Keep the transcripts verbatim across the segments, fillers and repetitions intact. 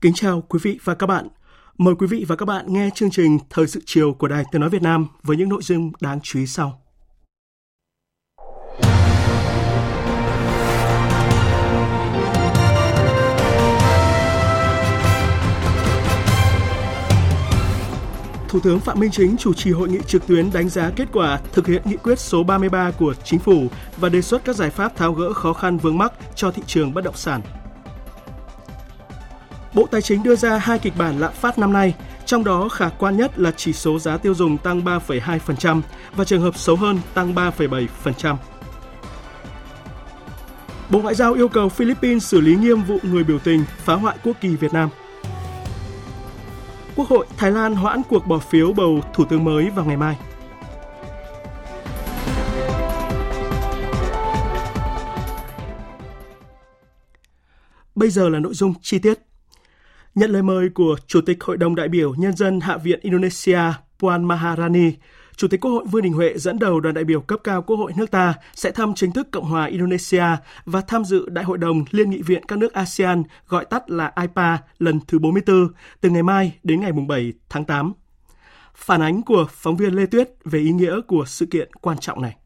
Kính chào quý vị và các bạn. Mời quý vị và các bạn nghe chương trình Thời sự chiều của Đài Tiếng nói Việt Nam với những nội dung đáng chú ý sau. Thủ tướng Phạm Minh Chính chủ trì hội nghị trực tuyến đánh giá kết quả thực hiện nghị quyết số ba mươi ba của Chính phủ và đề xuất các giải pháp tháo gỡ khó khăn vướng mắc cho thị trường bất động sản. Bộ Tài chính đưa ra hai kịch bản lạm phát năm nay, trong đó khả quan nhất là chỉ số giá tiêu dùng tăng ba phẩy hai phần trăm và trường hợp xấu hơn tăng ba phẩy bảy phần trăm. Bộ Ngoại giao yêu cầu Philippines xử lý nghiêm vụ người biểu tình phá hoại quốc kỳ Việt Nam. Quốc hội Thái Lan hoãn cuộc bỏ phiếu bầu thủ tướng mới vào ngày mai. Bây giờ là nội dung chi tiết. Nhận lời mời của Chủ tịch Hội đồng đại biểu Nhân dân Hạ viện Indonesia Puan Maharani, Chủ tịch Quốc hội Vương Đình Huệ dẫn đầu đoàn đại biểu cấp cao Quốc hội nước ta sẽ thăm chính thức Cộng hòa Indonesia và tham dự Đại hội đồng Liên nghị viện các nước a sê an, gọi tắt là ai pi ây, lần thứ bốn mươi tư, từ ngày mai đến ngày bảy tháng tám. Phản ánh của phóng viên Lê Tuyết về ý nghĩa của sự kiện quan trọng này.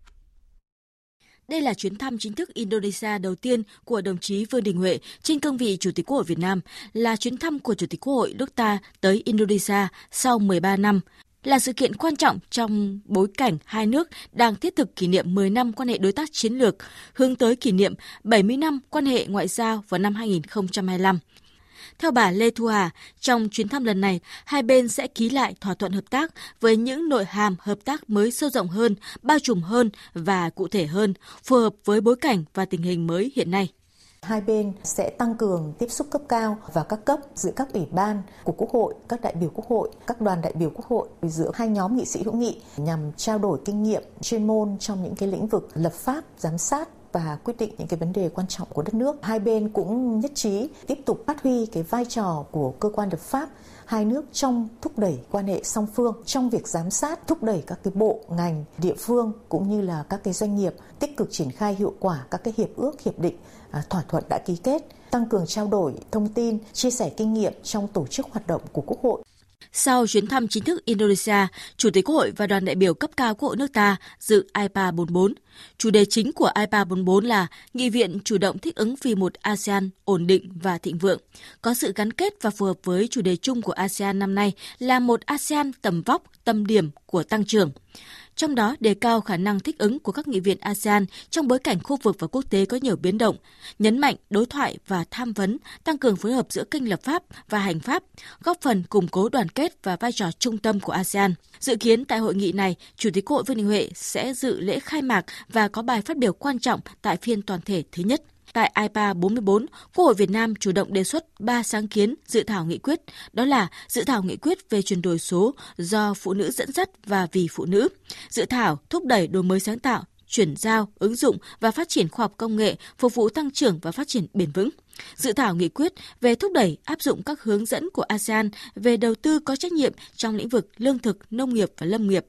Đây là chuyến thăm chính thức Indonesia đầu tiên của đồng chí Vương Đình Huệ trên cương vị Chủ tịch Quốc hội Việt Nam, là chuyến thăm của Chủ tịch Quốc hội nước ta tới Indonesia sau mười ba năm, là sự kiện quan trọng trong bối cảnh hai nước đang thiết thực kỷ niệm mười năm quan hệ đối tác chiến lược, hướng tới kỷ niệm bảy mươi năm quan hệ ngoại giao vào năm hai không hai lăm. Theo bà Lê Thu Hà, trong chuyến thăm lần này, hai bên sẽ ký lại thỏa thuận hợp tác với những nội hàm hợp tác mới sâu rộng hơn, bao trùm hơn và cụ thể hơn, phù hợp với bối cảnh và tình hình mới hiện nay. Hai bên sẽ tăng cường tiếp xúc cấp cao và các cấp giữa các ủy ban của Quốc hội, các đại biểu Quốc hội, các đoàn đại biểu Quốc hội, giữa hai nhóm nghị sĩ hữu nghị nhằm trao đổi kinh nghiệm, chuyên môn trong những cái lĩnh vực lập pháp, giám sát và quyết định những cái vấn đề quan trọng của đất nước. Hai bên cũng nhất trí tiếp tục phát huy cái vai trò của cơ quan lập pháp hai nước trong thúc đẩy quan hệ song phương, trong việc giám sát, thúc đẩy các cái bộ, ngành, địa phương cũng như là các cái doanh nghiệp tích cực triển khai hiệu quả các cái hiệp ước, hiệp định, thỏa thuận đã ký kết, tăng cường trao đổi thông tin, chia sẻ kinh nghiệm trong tổ chức hoạt động của Quốc hội. Sau chuyến thăm chính thức Indonesia, Chủ tịch Quốc hội và đoàn đại biểu cấp cao Quốc hội nước ta dự ai pi ây bốn mươi bốn. Chủ đề chính của ai pi ây bốn mươi bốn là Nghị viện chủ động thích ứng vì một a sê an ổn định và thịnh vượng. Có sự gắn kết và phù hợp với chủ đề chung của a sê an năm nay là một a sê an tầm vóc, tâm điểm của tăng trưởng. Trong đó đề cao khả năng thích ứng của các nghị viện a sê an trong bối cảnh khu vực và quốc tế có nhiều biến động, nhấn mạnh đối thoại và tham vấn, tăng cường phối hợp giữa kênh lập pháp và hành pháp, góp phần củng cố đoàn kết và vai trò trung tâm của a sê an. Dự kiến tại hội nghị này, Chủ tịch Quốc hội Vương Đình Huệ sẽ dự lễ khai mạc và có bài phát biểu quan trọng tại phiên toàn thể thứ nhất. Tại ai pi ây bốn mươi bốn, Quốc hội Việt Nam chủ động đề xuất ba sáng kiến dự thảo nghị quyết, đó là dự thảo nghị quyết về chuyển đổi số do phụ nữ dẫn dắt và vì phụ nữ, dự thảo thúc đẩy đổi mới sáng tạo, chuyển giao, ứng dụng và phát triển khoa học công nghệ phục vụ tăng trưởng và phát triển bền vững, dự thảo nghị quyết về thúc đẩy áp dụng các hướng dẫn của a sê an về đầu tư có trách nhiệm trong lĩnh vực lương thực, nông nghiệp và lâm nghiệp.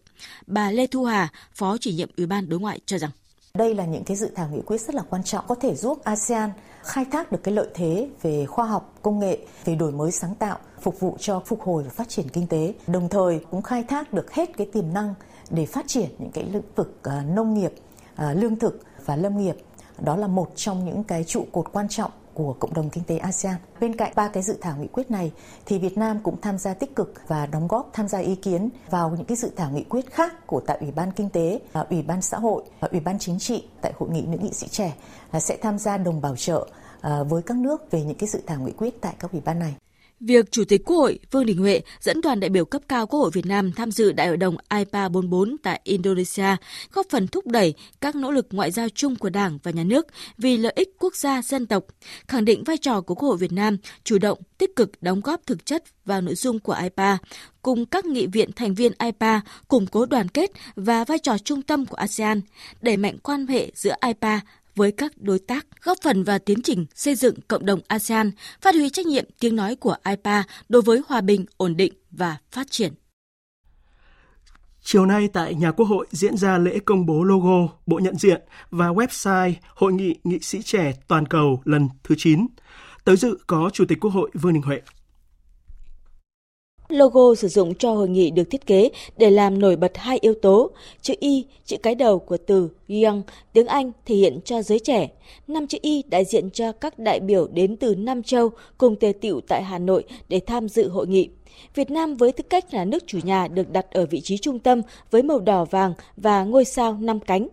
Bà Lê Thu Hà, Phó Chủ nhiệm Ủy ban Đối ngoại cho rằng, đây là những cái dự thảo nghị quyết rất là quan trọng, có thể giúp a sê an khai thác được cái lợi thế về khoa học, công nghệ, về đổi mới sáng tạo, phục vụ cho phục hồi và phát triển kinh tế, đồng thời cũng khai thác được hết cái tiềm năng để phát triển những cái lĩnh vực nông nghiệp, lương thực và lâm nghiệp. Đó là một trong những cái trụ cột quan trọng của cộng đồng kinh tế a sê an. Bên cạnh ba cái dự thảo nghị quyết này thì Việt Nam cũng tham gia tích cực và đóng góp tham gia ý kiến vào những cái dự thảo nghị quyết khác của tại Ủy ban Kinh tế, Ủy ban Xã hội, Ủy ban Chính trị tại Hội nghị Nữ nghị sĩ trẻ, sẽ tham gia đồng bảo trợ với các nước về những cái dự thảo nghị quyết tại các ủy ban này. Việc Chủ tịch Quốc hội Vương Đình Huệ dẫn đoàn đại biểu cấp cao Quốc hội Việt Nam tham dự Đại hội đồng i pê a bốn mươi bốn tại Indonesia góp phần thúc đẩy các nỗ lực ngoại giao chung của Đảng và Nhà nước vì lợi ích quốc gia dân tộc, khẳng định vai trò của Quốc hội Việt Nam chủ động, tích cực đóng góp thực chất vào nội dung của i pê a, cùng các nghị viện thành viên i pê a củng cố đoàn kết và vai trò trung tâm của a sê an, đẩy mạnh quan hệ giữa i pê a với các đối tác, góp phần vào tiến trình xây dựng cộng đồng a sê an, phát huy trách nhiệm tiếng nói của i pê a đối với hòa bình, ổn định và phát triển. Chiều nay tại Nhà Quốc hội diễn ra lễ công bố logo, bộ nhận diện và website Hội nghị Nghị sĩ trẻ toàn cầu lần thứ chín. Tới dự có Chủ tịch Quốc hội Vương Đình Huệ. Logo sử dụng cho hội nghị được thiết kế để làm nổi bật hai yếu tố, chữ Y, chữ cái đầu của từ Young, tiếng Anh thể hiện cho giới trẻ. Năm chữ Y đại diện cho các đại biểu đến từ năm châu cùng tề tựu tại Hà Nội để tham dự hội nghị. Việt Nam với tư cách là nước chủ nhà được đặt ở vị trí trung tâm với màu đỏ vàng và ngôi sao năm cánh.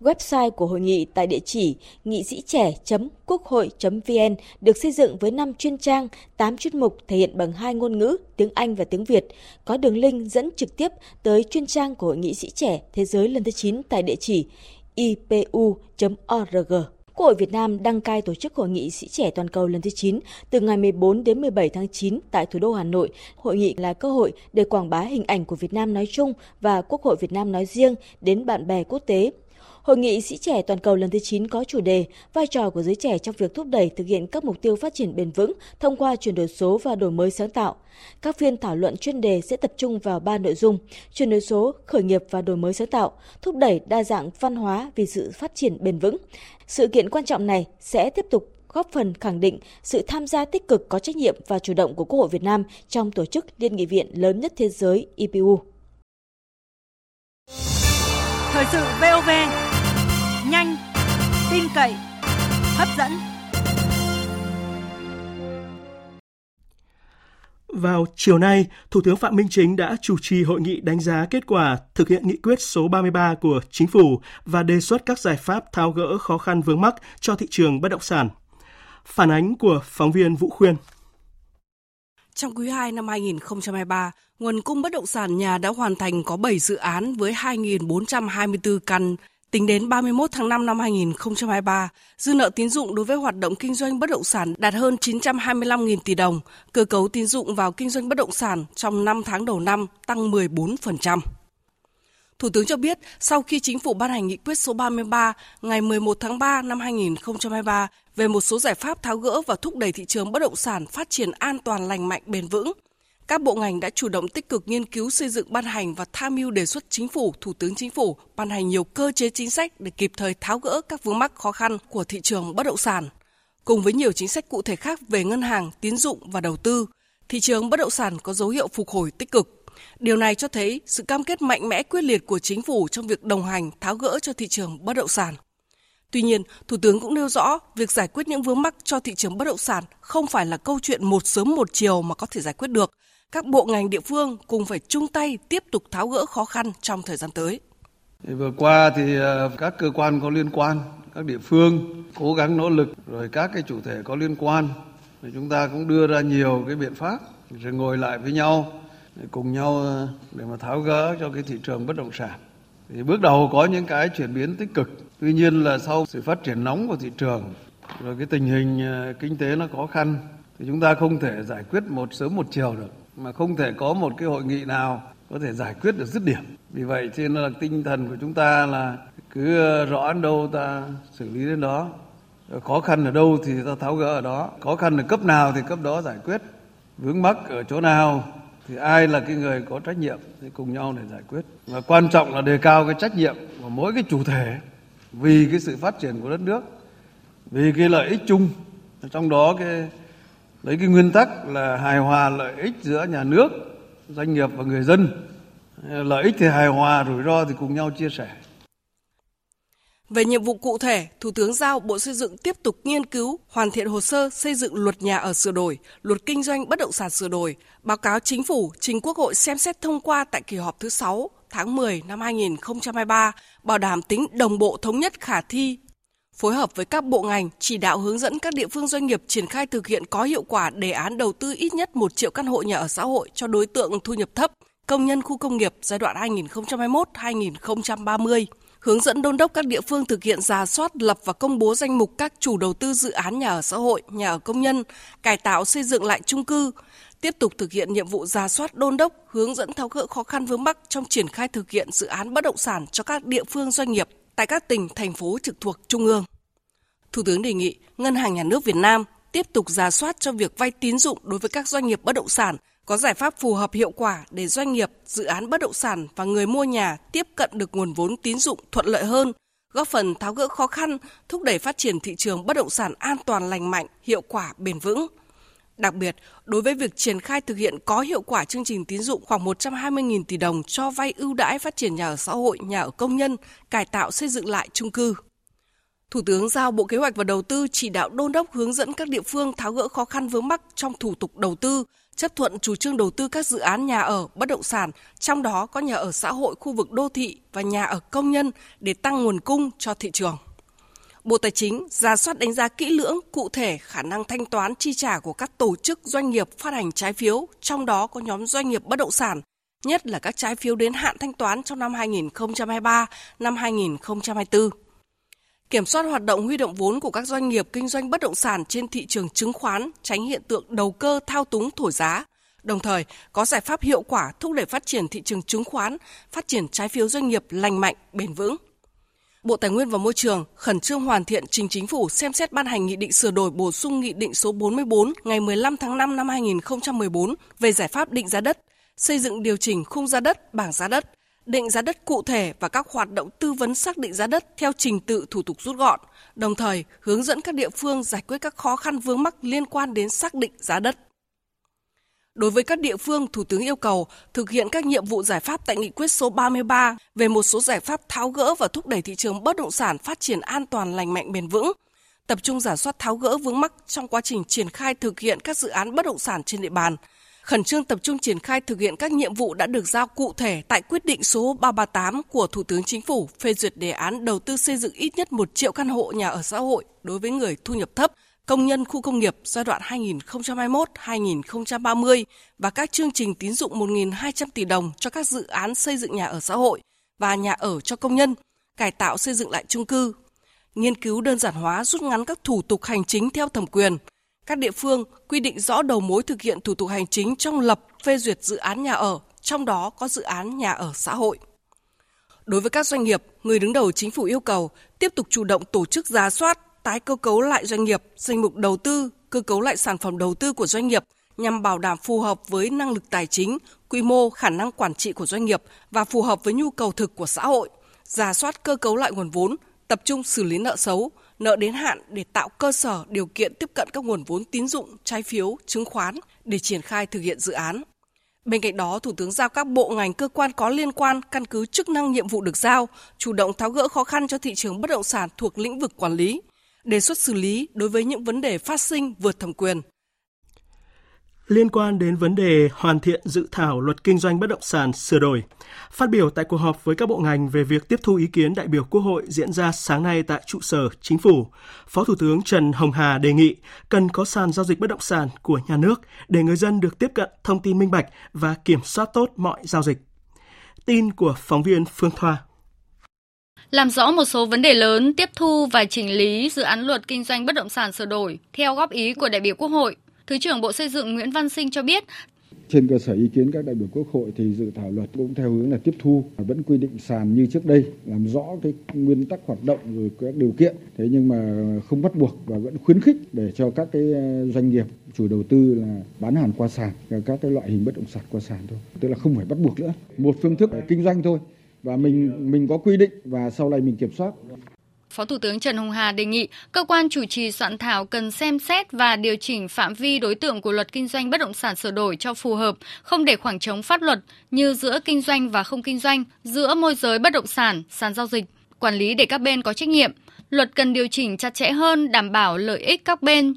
Website của hội nghị tại địa chỉ nghị sĩ trẻ chấm quốc hội chấm vê en được xây dựng với năm chuyên trang, tám chuyên mục thể hiện bằng hai ngôn ngữ, tiếng Anh và tiếng Việt, có đường link dẫn trực tiếp tới chuyên trang của Hội nghị sĩ trẻ thế giới lần thứ chín tại địa chỉ i pê u chấm o rờ giê. Quốc hội Việt Nam đăng cai tổ chức Hội nghị Nghị sĩ trẻ toàn cầu lần thứ chín từ ngày mười bốn đến mười bảy tháng chín tại thủ đô Hà Nội. Hội nghị là cơ hội để quảng bá hình ảnh của Việt Nam nói chung và Quốc hội Việt Nam nói riêng đến bạn bè quốc tế. Hội nghị sĩ trẻ toàn cầu lần thứ chín có chủ đề vai trò của giới trẻ trong việc thúc đẩy thực hiện các mục tiêu phát triển bền vững thông qua chuyển đổi số và đổi mới sáng tạo. Các phiên thảo luận chuyên đề sẽ tập trung vào ba nội dung: chuyển đổi số, khởi nghiệp và đổi mới sáng tạo, thúc đẩy đa dạng văn hóa vì sự phát triển bền vững. Sự kiện quan trọng này sẽ tiếp tục góp phần khẳng định sự tham gia tích cực, có trách nhiệm và chủ động của Quốc hội Việt Nam trong tổ chức Liên nghị viện lớn nhất thế giới i pê u. Thời sự vê o vê, nhanh, tin cậy, hấp dẫn. Vào chiều nay, Thủ tướng Phạm Minh Chính đã chủ trì hội nghị đánh giá kết quả thực hiện nghị quyết số ba mươi ba của Chính phủ và đề xuất các giải pháp tháo gỡ khó khăn vướng mắc cho thị trường bất động sản. Phản ánh của phóng viên Vũ Khuyên. Trong quý hai năm hai không hai ba, nguồn cung bất động sản nhà đã hoàn thành có bảy dự án với hai nghìn bốn trăm hai mươi tư căn. Tính đến ba mươi mốt tháng năm năm hai không hai ba, dư nợ tín dụng đối với hoạt động kinh doanh bất động sản đạt hơn chín trăm hai mươi lăm nghìn tỷ đồng. Cơ cấu tín dụng vào kinh doanh bất động sản trong năm tháng đầu năm tăng mười bốn phần trăm. Thủ tướng cho biết, sau khi Chính phủ ban hành nghị quyết số ba mươi ba ngày mười một tháng ba năm hai không hai ba về một số giải pháp tháo gỡ và thúc đẩy thị trường bất động sản phát triển an toàn, lành mạnh, bền vững, các bộ ngành đã chủ động tích cực nghiên cứu, xây dựng, ban hành và tham mưu đề xuất Chính phủ, Thủ tướng Chính phủ ban hành nhiều cơ chế chính sách để kịp thời tháo gỡ các vướng mắc khó khăn của thị trường bất động sản. Cùng với nhiều chính sách cụ thể khác về ngân hàng, tín dụng và đầu tư, thị trường bất động sản có dấu hiệu phục hồi tích cực. Điều này cho thấy sự cam kết mạnh mẽ, quyết liệt của Chính phủ trong việc đồng hành tháo gỡ cho thị trường bất động sản. Tuy nhiên, Thủ tướng cũng nêu rõ việc giải quyết những vướng mắc cho thị trường bất động sản không phải là câu chuyện một sớm một chiều mà có thể giải quyết được. Các bộ ngành địa phương cùng phải chung tay tiếp tục tháo gỡ khó khăn trong thời gian tới. Vừa qua thì các cơ quan có liên quan, các địa phương cố gắng nỗ lực, rồi các cái chủ thể có liên quan, rồi chúng ta cũng đưa ra nhiều cái biện pháp, rồi ngồi lại với nhau, cùng nhau để mà tháo gỡ cho cái thị trường bất động sản. Thì bước đầu có những cái chuyển biến tích cực, tuy nhiên là sau sự phát triển nóng của thị trường, rồi cái tình hình kinh tế nó khó khăn, thì chúng ta không thể giải quyết một sớm một chiều được, mà không thể có một cái hội nghị nào có thể giải quyết được dứt điểm. Vì vậy cho nên là tinh thần của chúng ta là cứ rõ ăn đâu ta xử lý đến đó, khó khăn ở đâu thì ta tháo gỡ ở đó, khó khăn ở cấp nào thì cấp đó giải quyết, vướng mắc ở chỗ nào thì ai là cái người có trách nhiệm thì cùng nhau để giải quyết. Và quan trọng là đề cao cái trách nhiệm của mỗi cái chủ thể vì cái sự phát triển của đất nước, vì cái lợi ích chung, trong đó cái lấy cái nguyên tắc là hài hòa lợi ích giữa nhà nước, doanh nghiệp và người dân. Lợi ích thì hài hòa, rủi ro thì cùng nhau chia sẻ. Về nhiệm vụ cụ thể, Thủ tướng giao Bộ Xây dựng tiếp tục nghiên cứu, hoàn thiện hồ sơ xây dựng luật nhà ở sửa đổi, luật kinh doanh bất động sản sửa đổi, báo cáo Chính phủ, trình Quốc hội xem xét thông qua tại kỳ họp thứ sáu tháng mười năm hai nghìn không trăm hai mươi ba, bảo đảm tính đồng bộ thống nhất khả thi, phối hợp với các bộ ngành, chỉ đạo hướng dẫn các địa phương doanh nghiệp triển khai thực hiện có hiệu quả đề án đầu tư ít nhất một triệu căn hộ nhà ở xã hội cho đối tượng thu nhập thấp, công nhân khu công nghiệp giai đoạn hai nghìn không trăm hai mươi mốt đến hai nghìn không trăm ba mươi. Hướng dẫn đôn đốc các địa phương thực hiện rà soát, lập và công bố danh mục các chủ đầu tư dự án nhà ở xã hội, nhà ở công nhân, cải tạo xây dựng lại chung cư. Tiếp tục thực hiện nhiệm vụ rà soát, đôn đốc, hướng dẫn tháo gỡ khó khăn vướng mắc trong triển khai thực hiện dự án bất động sản cho các địa phương doanh nghiệp tại các tỉnh, thành phố trực thuộc Trung ương. Thủ tướng đề nghị Ngân hàng Nhà nước Việt Nam tiếp tục rà soát cho việc vay tín dụng đối với các doanh nghiệp bất động sản, có giải pháp phù hợp hiệu quả để doanh nghiệp, dự án bất động sản và người mua nhà tiếp cận được nguồn vốn tín dụng thuận lợi hơn, góp phần tháo gỡ khó khăn, thúc đẩy phát triển thị trường bất động sản an toàn, lành mạnh, hiệu quả, bền vững. Đặc biệt, đối với việc triển khai thực hiện có hiệu quả chương trình tín dụng khoảng một trăm hai mươi nghìn tỷ đồng cho vay ưu đãi phát triển nhà ở xã hội, nhà ở công nhân, cải tạo xây dựng lại chung cư. Thủ tướng giao Bộ Kế hoạch và Đầu tư chỉ đạo đôn đốc hướng dẫn các địa phương tháo gỡ khó khăn vướng mắc trong thủ tục đầu tư, chấp thuận chủ trương đầu tư các dự án nhà ở, bất động sản, trong đó có nhà ở xã hội, khu vực đô thị và nhà ở công nhân để tăng nguồn cung cho thị trường. Bộ Tài chính rà soát, đánh giá kỹ lưỡng, cụ thể khả năng thanh toán chi trả của các tổ chức doanh nghiệp phát hành trái phiếu, trong đó có nhóm doanh nghiệp bất động sản, nhất là các trái phiếu đến hạn thanh toán trong năm hai nghìn không trăm hai mươi ba, năm hai nghìn không trăm hai mươi tư. Kiểm soát hoạt động huy động vốn của các doanh nghiệp kinh doanh bất động sản trên thị trường chứng khoán, tránh hiện tượng đầu cơ thao túng thổi giá. Đồng thời, có giải pháp hiệu quả thúc đẩy phát triển thị trường chứng khoán, phát triển trái phiếu doanh nghiệp lành mạnh, bền vững. Bộ Tài nguyên và Môi trường khẩn trương hoàn thiện trình Chính phủ xem xét ban hành nghị định sửa đổi, bổ sung nghị định số bốn mươi tư ngày mười lăm tháng năm năm hai nghìn không trăm mười bốn về giải pháp định giá đất, xây dựng điều chỉnh khung giá đất, bảng giá đất, định giá đất cụ thể và các hoạt động tư vấn xác định giá đất theo trình tự thủ tục rút gọn, đồng thời hướng dẫn các địa phương giải quyết các khó khăn vướng mắc liên quan đến xác định giá đất. Đối với các địa phương, Thủ tướng yêu cầu thực hiện các nhiệm vụ giải pháp tại nghị quyết số ba mươi ba về một số giải pháp tháo gỡ và thúc đẩy thị trường bất động sản phát triển an toàn, lành mạnh, bền vững, tập trung rà soát tháo gỡ vướng mắc trong quá trình triển khai thực hiện các dự án bất động sản trên địa bàn, khẩn trương tập trung triển khai thực hiện các nhiệm vụ đã được giao cụ thể tại quyết định số ba trăm ba mươi tám của Thủ tướng Chính phủ phê duyệt đề án đầu tư xây dựng ít nhất một triệu căn hộ nhà ở xã hội đối với người thu nhập thấp, công nhân khu công nghiệp giai đoạn hai nghìn không trăm hai mươi mốt đến hai nghìn không trăm ba mươi và các chương trình tín dụng một nghìn hai trăm tỷ đồng cho các dự án xây dựng nhà ở xã hội và nhà ở cho công nhân, cải tạo xây dựng lại chung cư, nghiên cứu đơn giản hóa, rút ngắn các thủ tục hành chính theo thẩm quyền. Các địa phương quy định rõ đầu mối thực hiện thủ tục hành chính trong lập, phê duyệt dự án nhà ở, trong đó có dự án nhà ở xã hội. Đối với các doanh nghiệp, người đứng đầu Chính phủ yêu cầu tiếp tục chủ động tổ chức rà soát, tái cơ cấu lại doanh nghiệp, danh mục đầu tư, cơ cấu lại sản phẩm đầu tư của doanh nghiệp nhằm bảo đảm phù hợp với năng lực tài chính, quy mô, khả năng quản trị của doanh nghiệp và phù hợp với nhu cầu thực của xã hội, rà soát cơ cấu lại nguồn vốn, tập trung xử lý nợ xấu, nợ đến hạn để tạo cơ sở điều kiện tiếp cận các nguồn vốn tín dụng, trái phiếu, chứng khoán để triển khai thực hiện dự án. Bên cạnh đó, Thủ tướng giao các bộ ngành, cơ quan có liên quan căn cứ chức năng nhiệm vụ được giao, chủ động tháo gỡ khó khăn cho thị trường bất động sản thuộc lĩnh vực quản lý, đề xuất xử lý đối với những vấn đề phát sinh vượt thẩm quyền. Liên quan đến vấn đề hoàn thiện dự thảo luật kinh doanh bất động sản sửa đổi, phát biểu tại cuộc họp với các bộ ngành về việc tiếp thu ý kiến đại biểu Quốc hội diễn ra sáng nay tại trụ sở Chính phủ, Phó Thủ tướng Trần Hồng Hà đề nghị cần có sàn giao dịch bất động sản của nhà nước để người dân được tiếp cận thông tin minh bạch và kiểm soát tốt mọi giao dịch. Tin của phóng viên Phương Thoa. Làm rõ một số vấn đề lớn, tiếp thu và chỉnh lý dự án luật kinh doanh bất động sản sửa đổi theo góp ý của đại biểu Quốc hội, Thứ trưởng Bộ Xây dựng Nguyễn Văn Sinh cho biết. Trên cơ sở ý kiến các đại biểu Quốc hội thì dự thảo luật cũng theo hướng là tiếp thu, vẫn quy định sàn như trước đây, làm rõ cái nguyên tắc hoạt động rồi các điều kiện. Thế nhưng mà không bắt buộc và vẫn khuyến khích để cho các cái doanh nghiệp chủ đầu tư là bán hàng qua sàn, các cái loại hình bất động sản qua sàn thôi. Tức là không phải bắt buộc nữa, một phương thức kinh doanh thôi và mình mình có quy định và sau này mình kiểm soát. Phó Thủ tướng Trần Hồng Hà đề nghị cơ quan chủ trì soạn thảo cần xem xét và điều chỉnh phạm vi đối tượng của luật kinh doanh bất động sản sửa đổi cho phù hợp, không để khoảng trống pháp luật như giữa kinh doanh và không kinh doanh, giữa môi giới bất động sản, sàn giao dịch. quản lý để các bên có trách nhiệm. Luật cần điều chỉnh chặt chẽ hơn, đảm bảo lợi ích các bên.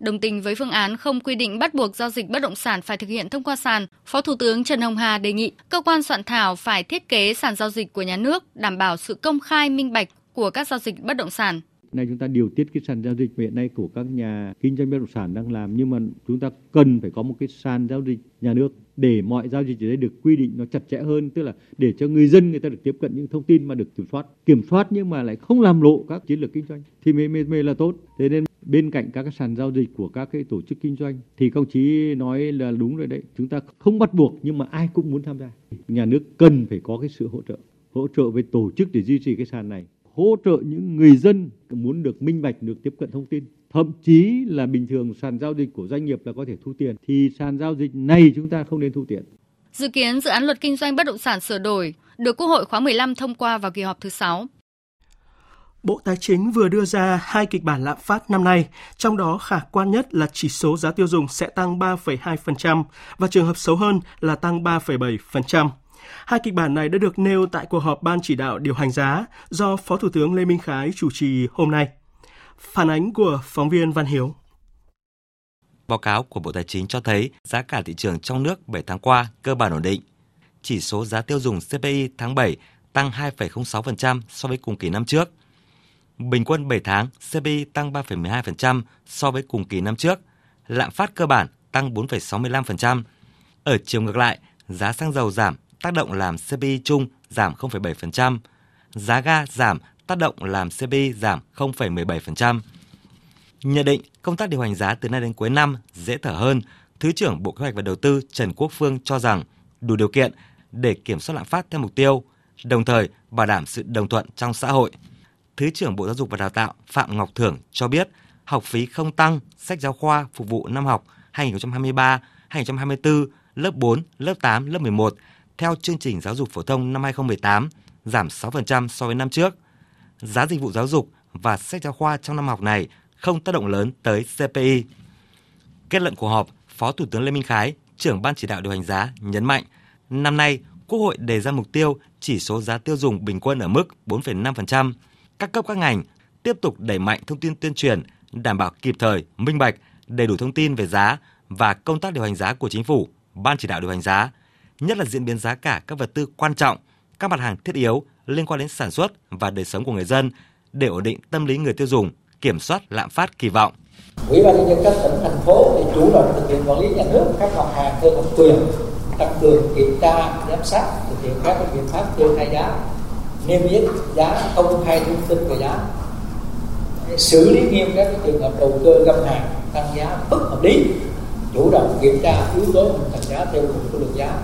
Đồng tình với phương án không quy định bắt buộc giao dịch bất động sản phải thực hiện thông qua sàn, Phó Thủ tướng Trần Hồng Hà đề nghị cơ quan soạn thảo phải thiết kế sàn giao dịch của nhà nước, đảm bảo sự công khai minh bạch của các giao dịch bất động sản. Nay chúng ta điều tiết cái sàn giao dịch hiện nay của các nhà kinh doanh bất động sản đang làm, nhưng mà chúng ta cần phải có một cái sàn giao dịch nhà nước để mọi giao dịch ở đây được quy định nó chặt chẽ hơn, tức là để cho người dân người ta được tiếp cận những thông tin mà được kiểm soát, kiểm soát nhưng mà lại không làm lộ các chiến lược kinh doanh thì mới, mới, mới là tốt. Thế nên bên cạnh các cái sàn giao dịch của các cái tổ chức kinh doanh thì công chí nói là đúng rồi đấy, chúng ta không bắt buộc nhưng mà ai cũng muốn tham gia. Nhà nước cần phải có cái sự hỗ trợ, hỗ trợ về tổ chức để duy trì cái sàn này, hỗ trợ những người dân muốn được minh bạch, được tiếp cận thông tin. Thậm chí là bình thường sàn giao dịch của doanh nghiệp là có thể thu tiền, thì sàn giao dịch này chúng ta không nên thu tiền. Dự kiến dự án luật kinh doanh bất động sản sửa đổi được Quốc hội khóa mười lăm thông qua vào kỳ họp thứ sáu. Bộ Tài chính vừa đưa ra hai kịch bản lạm phát năm nay, trong đó khả quan nhất là chỉ số giá tiêu dùng sẽ tăng ba phẩy hai phần trăm và trường hợp xấu hơn là tăng ba phẩy bảy phần trăm. Hai kịch bản này đã được nêu tại cuộc họp Ban chỉ đạo điều hành giá do Phó Thủ tướng Lê Minh Khái chủ trì hôm nay. Phản ánh của phóng viên Văn Hiếu. Báo cáo của Bộ Tài chính cho thấy giá cả thị trường trong nước bảy tháng qua cơ bản ổn định. Chỉ số giá tiêu dùng xê pê i tháng bảy tăng hai phẩy không sáu phần trăm so với cùng kỳ năm trước. Bình quân bảy tháng xê pê i tăng ba phẩy mười hai phần trăm so với cùng kỳ năm trước. Lạm phát cơ bản tăng bốn phẩy sáu mươi lăm phần trăm. Ở chiều ngược lại, giá xăng dầu giảm tác động làm xê pê i chung giảm không phẩy bảy phần trăm, giá ga giảm tác động làm xê pê i giảm không phẩy mười bảy phần trăm. Nhận định công tác điều hành giá từ nay đến cuối năm dễ thở hơn, Thứ trưởng Bộ Kế hoạch và Đầu tư Trần Quốc Phương cho rằng đủ điều kiện để kiểm soát lạm phát theo mục tiêu, đồng thời bảo đảm sự đồng thuận trong xã hội. Thứ trưởng Bộ Giáo dục và Đào tạo Phạm Ngọc Thưởng cho biết học phí không tăng, sách giáo khoa phục vụ năm học hai nghìn không trăm hai mươi ba hai nghìn không trăm hai mươi tư, lớp bốn, lớp tám, lớp mười một theo chương trình giáo dục phổ thông năm hai nghìn không trăm mười tám giảm sáu phần trăm so với năm trước. Giá dịch vụ giáo dục và sách giáo khoa trong năm học này không tác động lớn tới xê pê i. Kết luận cuộc họp, Phó Thủ tướng Lê Minh Khái, trưởng Ban chỉ đạo điều hành giá nhấn mạnh, năm nay Quốc hội đề ra mục tiêu chỉ số giá tiêu dùng bình quân ở mức bốn phẩy năm phần trăm. Các cấp các ngành tiếp tục đẩy mạnh thông tin tuyên truyền, đảm bảo kịp thời, minh bạch, đầy đủ thông tin về giá và công tác điều hành giá của Chính phủ, Ban chỉ đạo điều hành giá, nhất là diễn biến giá cả các vật tư quan trọng, các mặt hàng thiết yếu liên quan đến sản xuất và đời sống của người dân để ổn định tâm lý người tiêu dùng, kiểm soát lạm phát kỳ vọng. Ủy ban nhân dân các tỉnh, thành phố để chủ động thực hiện quản lý nhà nước các mặt hàng theo thẩm quyền, tăng cường kiểm tra, giám sát, thực hiện các biện pháp kê khai giá, niêm yết giá, công khai thông tin về giá, xử lý nghiêm các trường hợp đầu cơ găm hàng, tăng giá bất hợp lý, chủ động kiểm tra yếu tố hình thành giá theo đúng quy luật giá.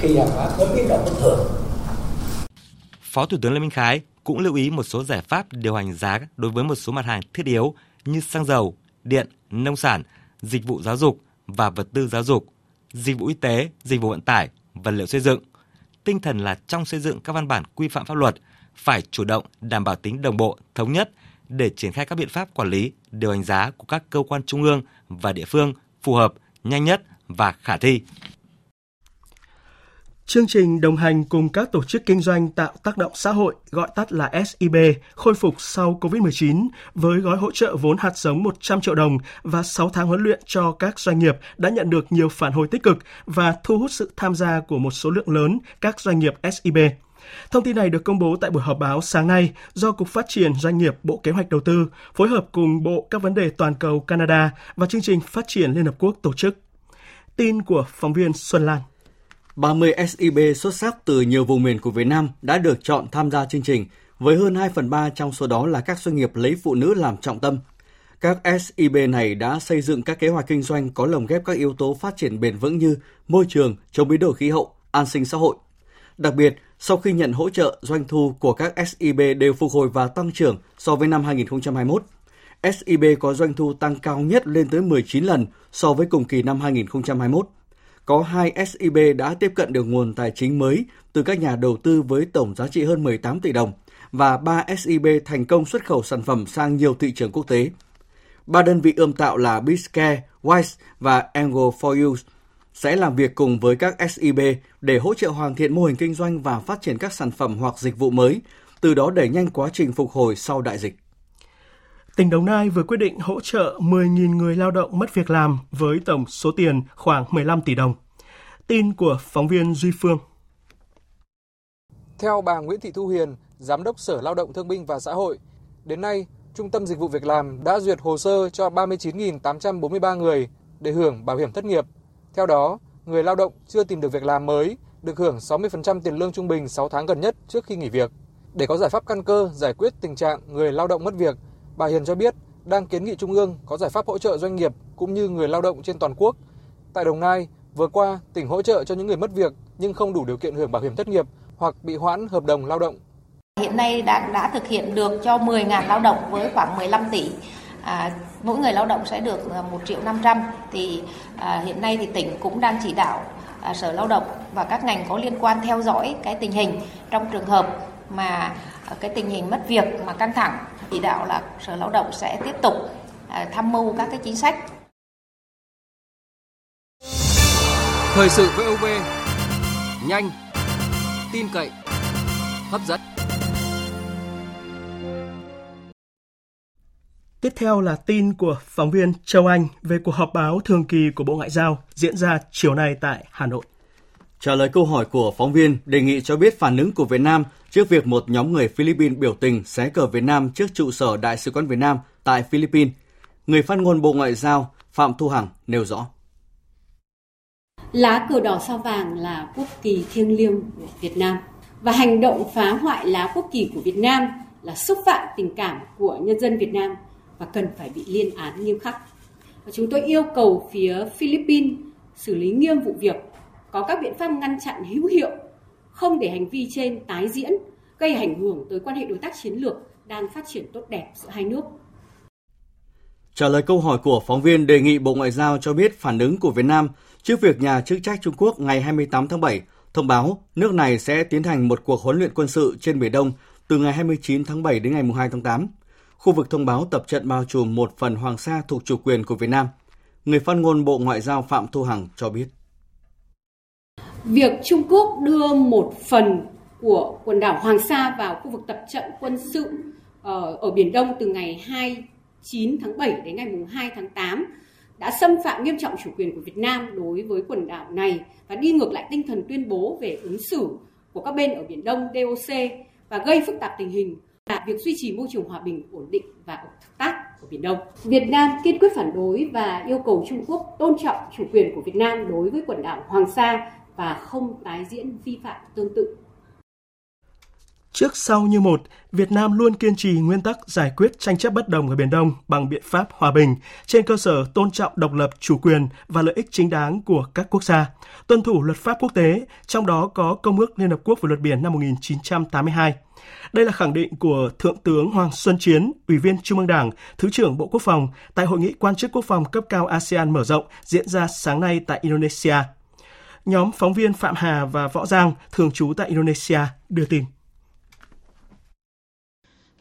Khi hàng hóa có biến động bất thường. Phó Thủ tướng Lê Minh Khái cũng lưu ý một số giải pháp điều hành giá đối với một số mặt hàng thiết yếu như xăng dầu, điện, nông sản, dịch vụ giáo dục và vật tư giáo dục, dịch vụ y tế, dịch vụ vận tải, vật liệu xây dựng. Tinh thần là trong xây dựng các văn bản quy phạm pháp luật phải chủ động đảm bảo tính đồng bộ, thống nhất để triển khai các biện pháp quản lý, điều hành giá của các cơ quan trung ương và địa phương phù hợp, nhanh nhất và khả thi. Chương trình đồng hành cùng các tổ chức kinh doanh tạo tác động xã hội, gọi tắt là ét i bê, khôi phục sau cô vít mười chín với gói hỗ trợ vốn hạt giống một trăm triệu đồng và sáu tháng huấn luyện cho các doanh nghiệp đã nhận được nhiều phản hồi tích cực và thu hút sự tham gia của một số lượng lớn các doanh nghiệp ét i bê. Thông tin này được công bố tại buổi họp báo sáng nay do Cục Phát triển Doanh nghiệp Bộ Kế hoạch Đầu tư phối hợp cùng Bộ Các vấn đề Toàn cầu Canada và Chương trình Phát triển Liên Hợp Quốc tổ chức. Tin của phóng viên Xuân Lan. ba mươi ét i bê xuất sắc từ nhiều vùng miền của Việt Nam đã được chọn tham gia chương trình, với hơn hai phần ba trong số đó là các doanh nghiệp lấy phụ nữ làm trọng tâm. Các ét i bê này đã xây dựng các kế hoạch kinh doanh có lồng ghép các yếu tố phát triển bền vững như môi trường, chống biến đổi khí hậu, an sinh xã hội. Đặc biệt, sau khi nhận hỗ trợ, doanh thu của các ét i bê đều phục hồi và tăng trưởng so với năm hai nghìn không trăm hai mươi mốt. ét i bê có doanh thu tăng cao nhất lên tới mười chín lần so với cùng kỳ năm hai nghìn không trăm hai mươi mốt. Có hai ét i bê đã tiếp cận được nguồn tài chính mới từ các nhà đầu tư với tổng giá trị hơn mười tám tỷ đồng và ba ét i bê thành công xuất khẩu sản phẩm sang nhiều thị trường quốc tế. Ba đơn vị ươm tạo là Biscare, Wise và Angle for Use sẽ làm việc cùng với các ét i bê để hỗ trợ hoàn thiện mô hình kinh doanh và phát triển các sản phẩm hoặc dịch vụ mới, từ đó đẩy nhanh quá trình phục hồi sau đại dịch. Tỉnh Đồng Nai vừa quyết định hỗ trợ mười nghìn người lao động mất việc làm với tổng số tiền khoảng mười lăm tỷ đồng. Tin của phóng viên Duy Phương. Theo bà Nguyễn Thị Thu Hiền, Giám đốc Sở Lao động Thương binh và Xã hội, đến nay, Trung tâm Dịch vụ Việc làm đã duyệt hồ sơ cho ba mươi chín nghìn tám trăm bốn mươi ba người để hưởng bảo hiểm thất nghiệp. Theo đó, người lao động chưa tìm được việc làm mới được hưởng sáu mươi phần trăm tiền lương trung bình sáu tháng gần nhất trước khi nghỉ việc. Để có giải pháp căn cơ giải quyết tình trạng người lao động mất việc, bà Hiền cho biết đang kiến nghị Trung ương có giải pháp hỗ trợ doanh nghiệp cũng như người lao động trên toàn quốc. Tại Đồng Nai, vừa qua, tỉnh hỗ trợ cho những người mất việc nhưng không đủ điều kiện hưởng bảo hiểm thất nghiệp hoặc bị hoãn hợp đồng lao động. Hiện nay đã, đã thực hiện được cho mười nghìn lao động với khoảng mười lăm tỷ. À, mỗi người lao động sẽ được một triệu năm trăm. Thì à, hiện nay thì tỉnh cũng đang chỉ đạo à, Sở Lao động và các ngành có liên quan theo dõi cái tình hình trong trường hợp mà cái tình hình mất việc mà căng thẳng. Chỉ đạo là Sở Lao động sẽ tiếp tục à, tham mưu các cái chính sách. Thời sự vê o vê, nhanh, tin cậy, hấp dẫn. Tiếp theo là tin của phóng viên Châu Anh về cuộc họp báo thường kỳ của Bộ Ngoại giao diễn ra chiều nay tại Hà Nội. Trả lời câu hỏi của phóng viên đề nghị cho biết phản ứng của Việt Nam trước việc một nhóm người Philippines biểu tình xé cờ Việt Nam trước trụ sở Đại sứ quán Việt Nam tại Philippines, người phát ngôn Bộ Ngoại giao Phạm Thu Hằng nêu rõ. Lá cờ đỏ sao vàng là quốc kỳ thiêng liêng của Việt Nam và hành động phá hoại lá quốc kỳ của Việt Nam là xúc phạm tình cảm của nhân dân Việt Nam và cần phải bị liên án nghiêm khắc. Và chúng tôi yêu cầu phía Philippines xử lý nghiêm vụ việc, có các biện pháp ngăn chặn hữu hiệu, không để hành vi trên tái diễn, gây ảnh hưởng tới quan hệ đối tác chiến lược đang phát triển tốt đẹp giữa hai nước. Trả lời câu hỏi của phóng viên đề nghị Bộ Ngoại giao cho biết phản ứng của Việt Nam trước việc nhà chức trách Trung Quốc ngày hai mươi tám tháng bảy thông báo nước này sẽ tiến hành một cuộc huấn luyện quân sự trên Biển Đông từ ngày hai mươi chín tháng bảy đến ngày hai tháng tám. Khu vực thông báo tập trận bao trùm một phần Hoàng Sa thuộc chủ quyền của Việt Nam. Người phát ngôn Bộ Ngoại giao Phạm Thu Hằng cho biết. Việc Trung Quốc đưa một phần của quần đảo Hoàng Sa vào khu vực tập trận quân sự ở Biển Đông từ ngày hai mươi chín tháng bảy đến ngày hai tháng tám đã xâm phạm nghiêm trọng chủ quyền của Việt Nam đối với quần đảo này và đi ngược lại tinh thần tuyên bố về ứng xử của các bên ở Biển Đông đê ô xê và gây phức tạp tình hình. Là việc duy trì môi trường hòa bình, ổn định và hợp tác của Biển Đông. Việt Nam kiên quyết phản đối và yêu cầu Trung Quốc tôn trọng chủ quyền của Việt Nam đối với quần đảo Hoàng Sa và không tái diễn vi phạm tương tự. Trước sau như một, Việt Nam luôn kiên trì nguyên tắc giải quyết tranh chấp bất đồng ở Biển Đông bằng biện pháp hòa bình trên cơ sở tôn trọng độc lập, chủ quyền và lợi ích chính đáng của các quốc gia, tuân thủ luật pháp quốc tế, trong đó có Công ước Liên Hợp Quốc về luật biển năm một nghìn chín trăm tám mươi hai. Đây là khẳng định của Thượng tướng Hoàng Xuân Chiến, Ủy viên Trung ương Đảng, Thứ trưởng Bộ Quốc phòng tại Hội nghị quan chức quốc phòng cấp cao a sê an mở rộng diễn ra sáng nay tại Indonesia. Nhóm phóng viên Phạm Hà và Võ Giang, thường trú tại Indonesia, đưa tin.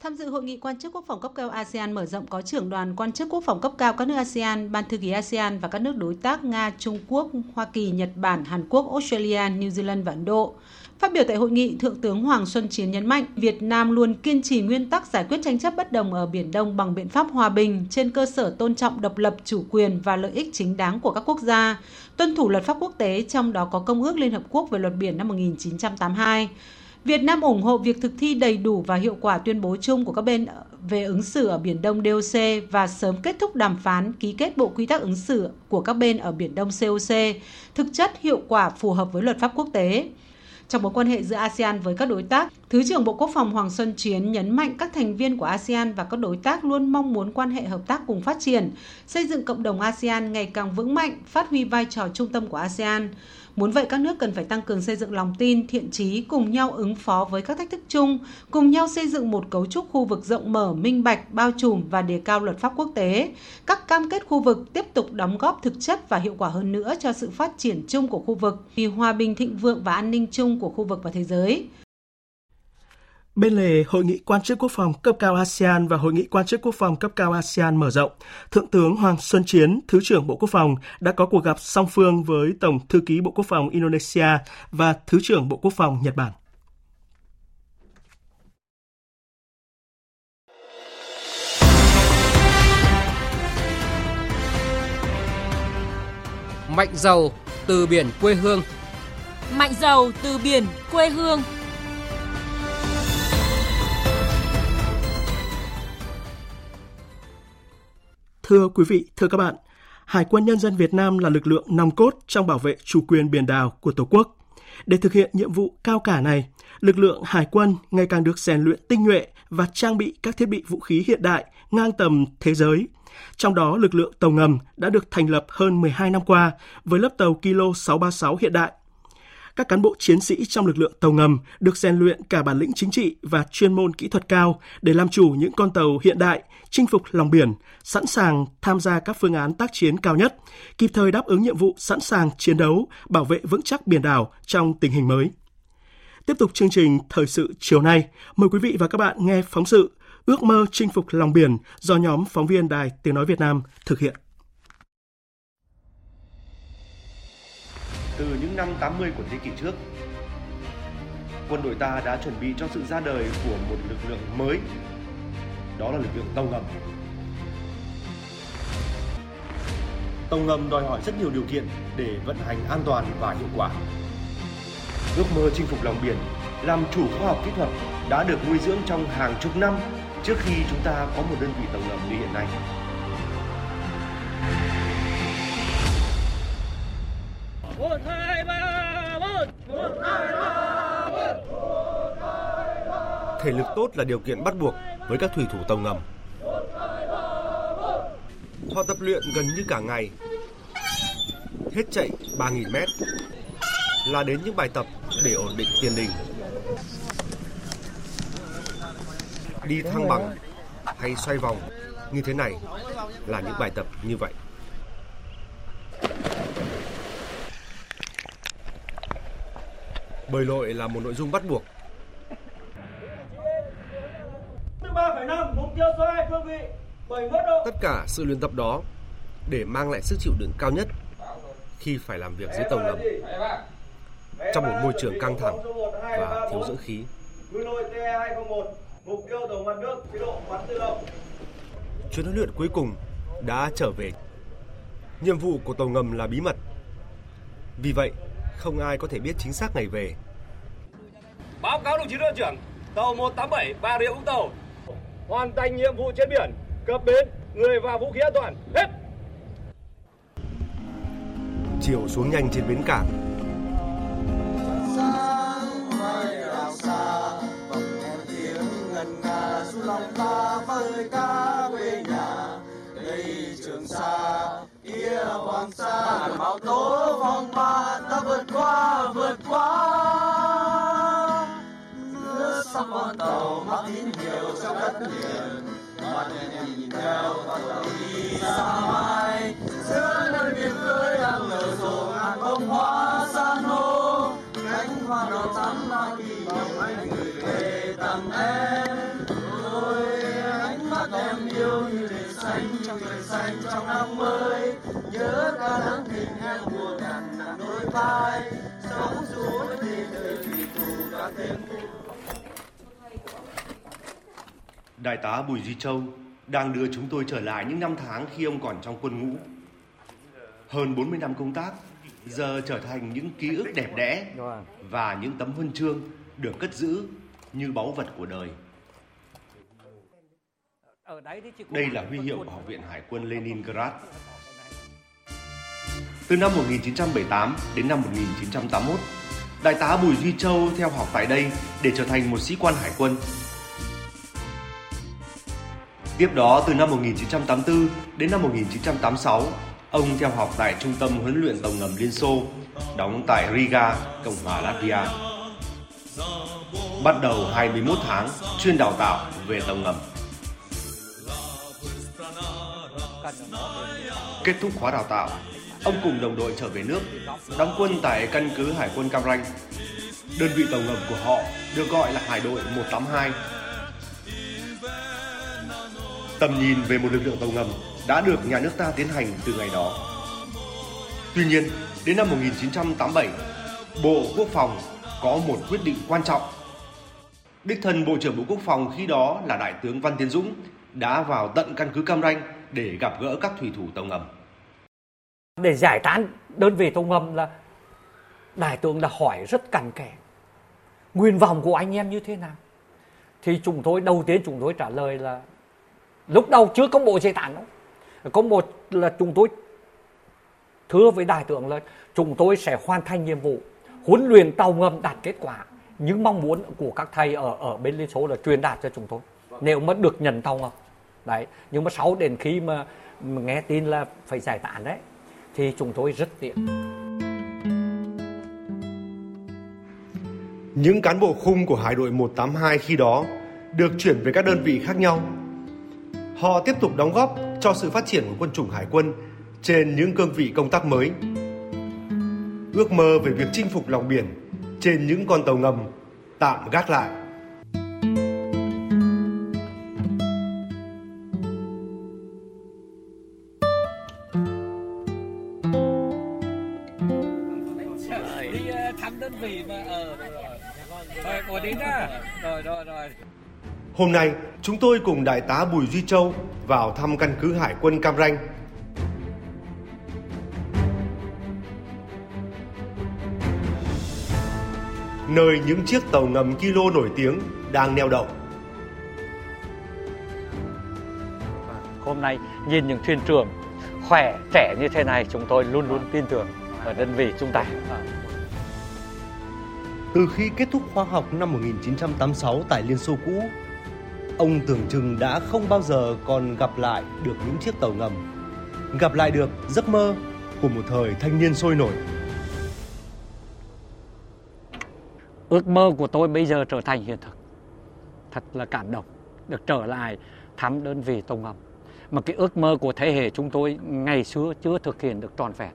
Tham dự hội nghị quan chức quốc phòng cấp cao a sê an mở rộng có trưởng đoàn quan chức quốc phòng cấp cao các nước a sê an, Ban thư ký a sê an và các nước đối tác Nga, Trung Quốc, Hoa Kỳ, Nhật Bản, Hàn Quốc, Australia, New Zealand và Ấn Độ. Phát biểu tại hội nghị, Thượng tướng Hoàng Xuân Chiến nhấn mạnh Việt Nam luôn kiên trì nguyên tắc giải quyết tranh chấp bất đồng ở Biển Đông bằng biện pháp hòa bình trên cơ sở tôn trọng độc lập, chủ quyền và lợi ích chính đáng của các quốc gia, tuân thủ luật pháp quốc tế, trong đó có Công ước Liên Hợp Quốc về luật biển năm một nghìn chín trăm tám mươi hai. Việt Nam ủng hộ việc thực thi đầy đủ và hiệu quả tuyên bố chung của các bên về ứng xử ở Biển Đông đê ô xê và sớm kết thúc đàm phán ký kết Bộ Quy tắc ứng xử của các bên ở Biển Đông xê ô xê, thực chất hiệu quả phù hợp với luật pháp quốc tế. Trong mối quan hệ giữa a sê an với các đối tác, Thứ trưởng Bộ Quốc phòng Hoàng Xuân Chiến nhấn mạnh các thành viên của a sê an và các đối tác luôn mong muốn quan hệ hợp tác cùng phát triển, xây dựng cộng đồng a sê an ngày càng vững mạnh, phát huy vai trò trung tâm của a sê an. Muốn vậy, các nước cần phải tăng cường xây dựng lòng tin, thiện chí, cùng nhau ứng phó với các thách thức chung, cùng nhau xây dựng một cấu trúc khu vực rộng mở, minh bạch, bao trùm và đề cao luật pháp quốc tế. Các cam kết khu vực tiếp tục đóng góp thực chất và hiệu quả hơn nữa cho sự phát triển chung của khu vực, vì hòa bình, thịnh vượng và an ninh chung của khu vực và thế giới. Bên lề Hội nghị quan chức quốc phòng cấp cao a sê an và Hội nghị quan chức quốc phòng cấp cao a sê an mở rộng, Thượng tướng Hoàng Xuân Chiến, Thứ trưởng Bộ Quốc phòng đã có cuộc gặp song phương với Tổng Thư ký Bộ Quốc phòng Indonesia và Thứ trưởng Bộ Quốc phòng Nhật Bản. Mạnh giàu từ biển quê hương. Mạnh giàu từ biển quê hương. Thưa quý vị, thưa các bạn, Hải quân Nhân dân Việt Nam là lực lượng nòng cốt trong bảo vệ chủ quyền biển đảo của Tổ quốc. Để thực hiện nhiệm vụ cao cả này, lực lượng Hải quân ngày càng được rèn luyện tinh nhuệ và trang bị các thiết bị vũ khí hiện đại ngang tầm thế giới. Trong đó, lực lượng tàu ngầm đã được thành lập hơn mười hai năm qua với lớp tàu Kilo sáu ba sáu hiện đại. Các cán bộ chiến sĩ trong lực lượng tàu ngầm được rèn luyện cả bản lĩnh chính trị và chuyên môn kỹ thuật cao để làm chủ những con tàu hiện đại, chinh phục lòng biển, sẵn sàng tham gia các phương án tác chiến cao nhất, kịp thời đáp ứng nhiệm vụ sẵn sàng chiến đấu, bảo vệ vững chắc biển đảo trong tình hình mới. Tiếp tục chương trình Thời sự chiều nay, mời quý vị và các bạn nghe phóng sự Ước mơ chinh phục lòng biển do nhóm phóng viên Đài Tiếng Nói Việt Nam thực hiện. Từ những năm tám mươi của thế kỷ trước, quân đội ta đã chuẩn bị cho sự ra đời của một lực lượng mới, đó là lực lượng tàu ngầm. Tàu ngầm đòi hỏi rất nhiều điều kiện để vận hành an toàn và hiệu quả. Ước mơ chinh phục lòng biển, làm chủ khoa học kỹ thuật đã được nuôi dưỡng trong hàng chục năm trước khi chúng ta có một đơn vị tàu ngầm như hiện nay. Thể lực tốt là điều kiện bắt buộc với các thủy thủ tàu ngầm. Họ tập luyện gần như cả ngày. Hết chạy ba nghìn mét là đến những bài tập để ổn định tiền đình. Đi thăng bằng hay xoay vòng như thế này là những bài tập như vậy. Bơi lội là một nội dung bắt buộc. Tất cả sự luyện tập đó để mang lại sức chịu đựng cao nhất khi phải làm việc dưới tàu ngầm, trong một môi trường căng thẳng và thiếu dưỡng khí. Chuyến huấn luyện cuối cùng đã trở về. Nhiệm vụ của tàu ngầm là bí mật. Vì vậy, không ai có thể biết chính xác ngày về. Báo cáo đồng chí đội trưởng, tàu một tám bảy Bà Rịa Vũng Tàu hoàn thành nhiệm vụ trên biển, cập bến, người và vũ khí an toàn, hết. Chiều xuống nhanh trên bến cảng. Đại tá Bùi Duy Châu đang đưa chúng tôi trở lại những năm tháng khi ông còn trong quân ngũ. Hơn bốn mươi năm công tác giờ trở thành những ký ức đẹp đẽ và những tấm huân chương được cất giữ như báu vật của đời. Đây là huy hiệu của Học viện Hải quân Leningrad. Từ năm một nghìn chín trăm bảy mươi tám đến năm một nghìn chín trăm tám mươi mốt, Đại tá Bùi Duy Châu theo học tại đây để trở thành một sĩ quan hải quân. Tiếp đó, từ năm một nghìn chín trăm tám mươi tư đến năm một nghìn chín trăm tám mươi sáu, ông theo học tại Trung tâm Huấn luyện Tàu ngầm Liên Xô, đóng tại Riga, Cộng hòa Latvia. Bắt đầu hai mươi mốt tháng chuyên đào tạo về tàu ngầm. Kết thúc khóa đào tạo, ông cùng đồng đội trở về nước, đóng quân tại căn cứ Hải quân Cam Ranh. Đơn vị tàu ngầm của họ được gọi là Hải đội một tám hai. Tầm nhìn về một lực lượng tàu ngầm đã được nhà nước ta tiến hành từ ngày đó. Tuy nhiên, đến năm một nghìn chín trăm tám mươi bảy, Bộ Quốc phòng có một quyết định quan trọng. Đích thân Bộ trưởng Bộ Quốc phòng khi đó là Đại tướng Văn Tiến Dũng đã vào tận căn cứ Cam Ranh để gặp gỡ các thủy thủ tàu ngầm. Để giải tán đơn vị tông ngầm là đại tướng đã hỏi rất cặn kẽ nguyện vọng của anh em như thế nào. Thì chúng tôi đầu tiên chúng tôi trả lời là lúc đầu chưa công bố giải tán đâu. Công bố là chúng tôi thưa với đại tướng là chúng tôi sẽ hoàn thành nhiệm vụ huấn luyện tàu ngầm đạt kết quả những mong muốn của các thầy ở ở bên Liên Xô là truyền đạt cho chúng tôi nếu mà được nhận tàu ngầm đấy. Nhưng mà sau đến khi mà nghe tin là phải giải tán đấy thì chúng tôi rất tiện. Những cán bộ khung của Hải đội một tám hai khi đó được chuyển về các đơn vị khác nhau. Họ tiếp tục đóng góp cho sự phát triển của quân chủng hải quân trên những cương vị công tác mới. Ước mơ về việc chinh phục lòng biển trên những con tàu ngầm tạm gác lại. Hôm nay, chúng tôi cùng Đại tá Bùi Duy Châu vào thăm căn cứ Hải quân Cam Ranh. Nơi những chiếc tàu ngầm Kilo nổi tiếng đang neo đậu. Hôm nay, nhìn những thuyền trưởng khỏe, trẻ như thế này, chúng tôi luôn luôn tin tưởng ở đơn vị chúng ta. Từ khi kết thúc khóa học năm một nghìn chín trăm tám mươi sáu tại Liên Xô cũ, ông tưởng chừng đã không bao giờ còn gặp lại được những chiếc tàu ngầm, gặp lại được giấc mơ của một thời thanh niên sôi nổi. Ước mơ của tôi bây giờ trở thành hiện thực. Thật là cảm động được trở lại thăm đơn vị tàu ngầm. Mà cái ước mơ của thế hệ chúng tôi ngày xưa chưa thực hiện được trọn vẹn.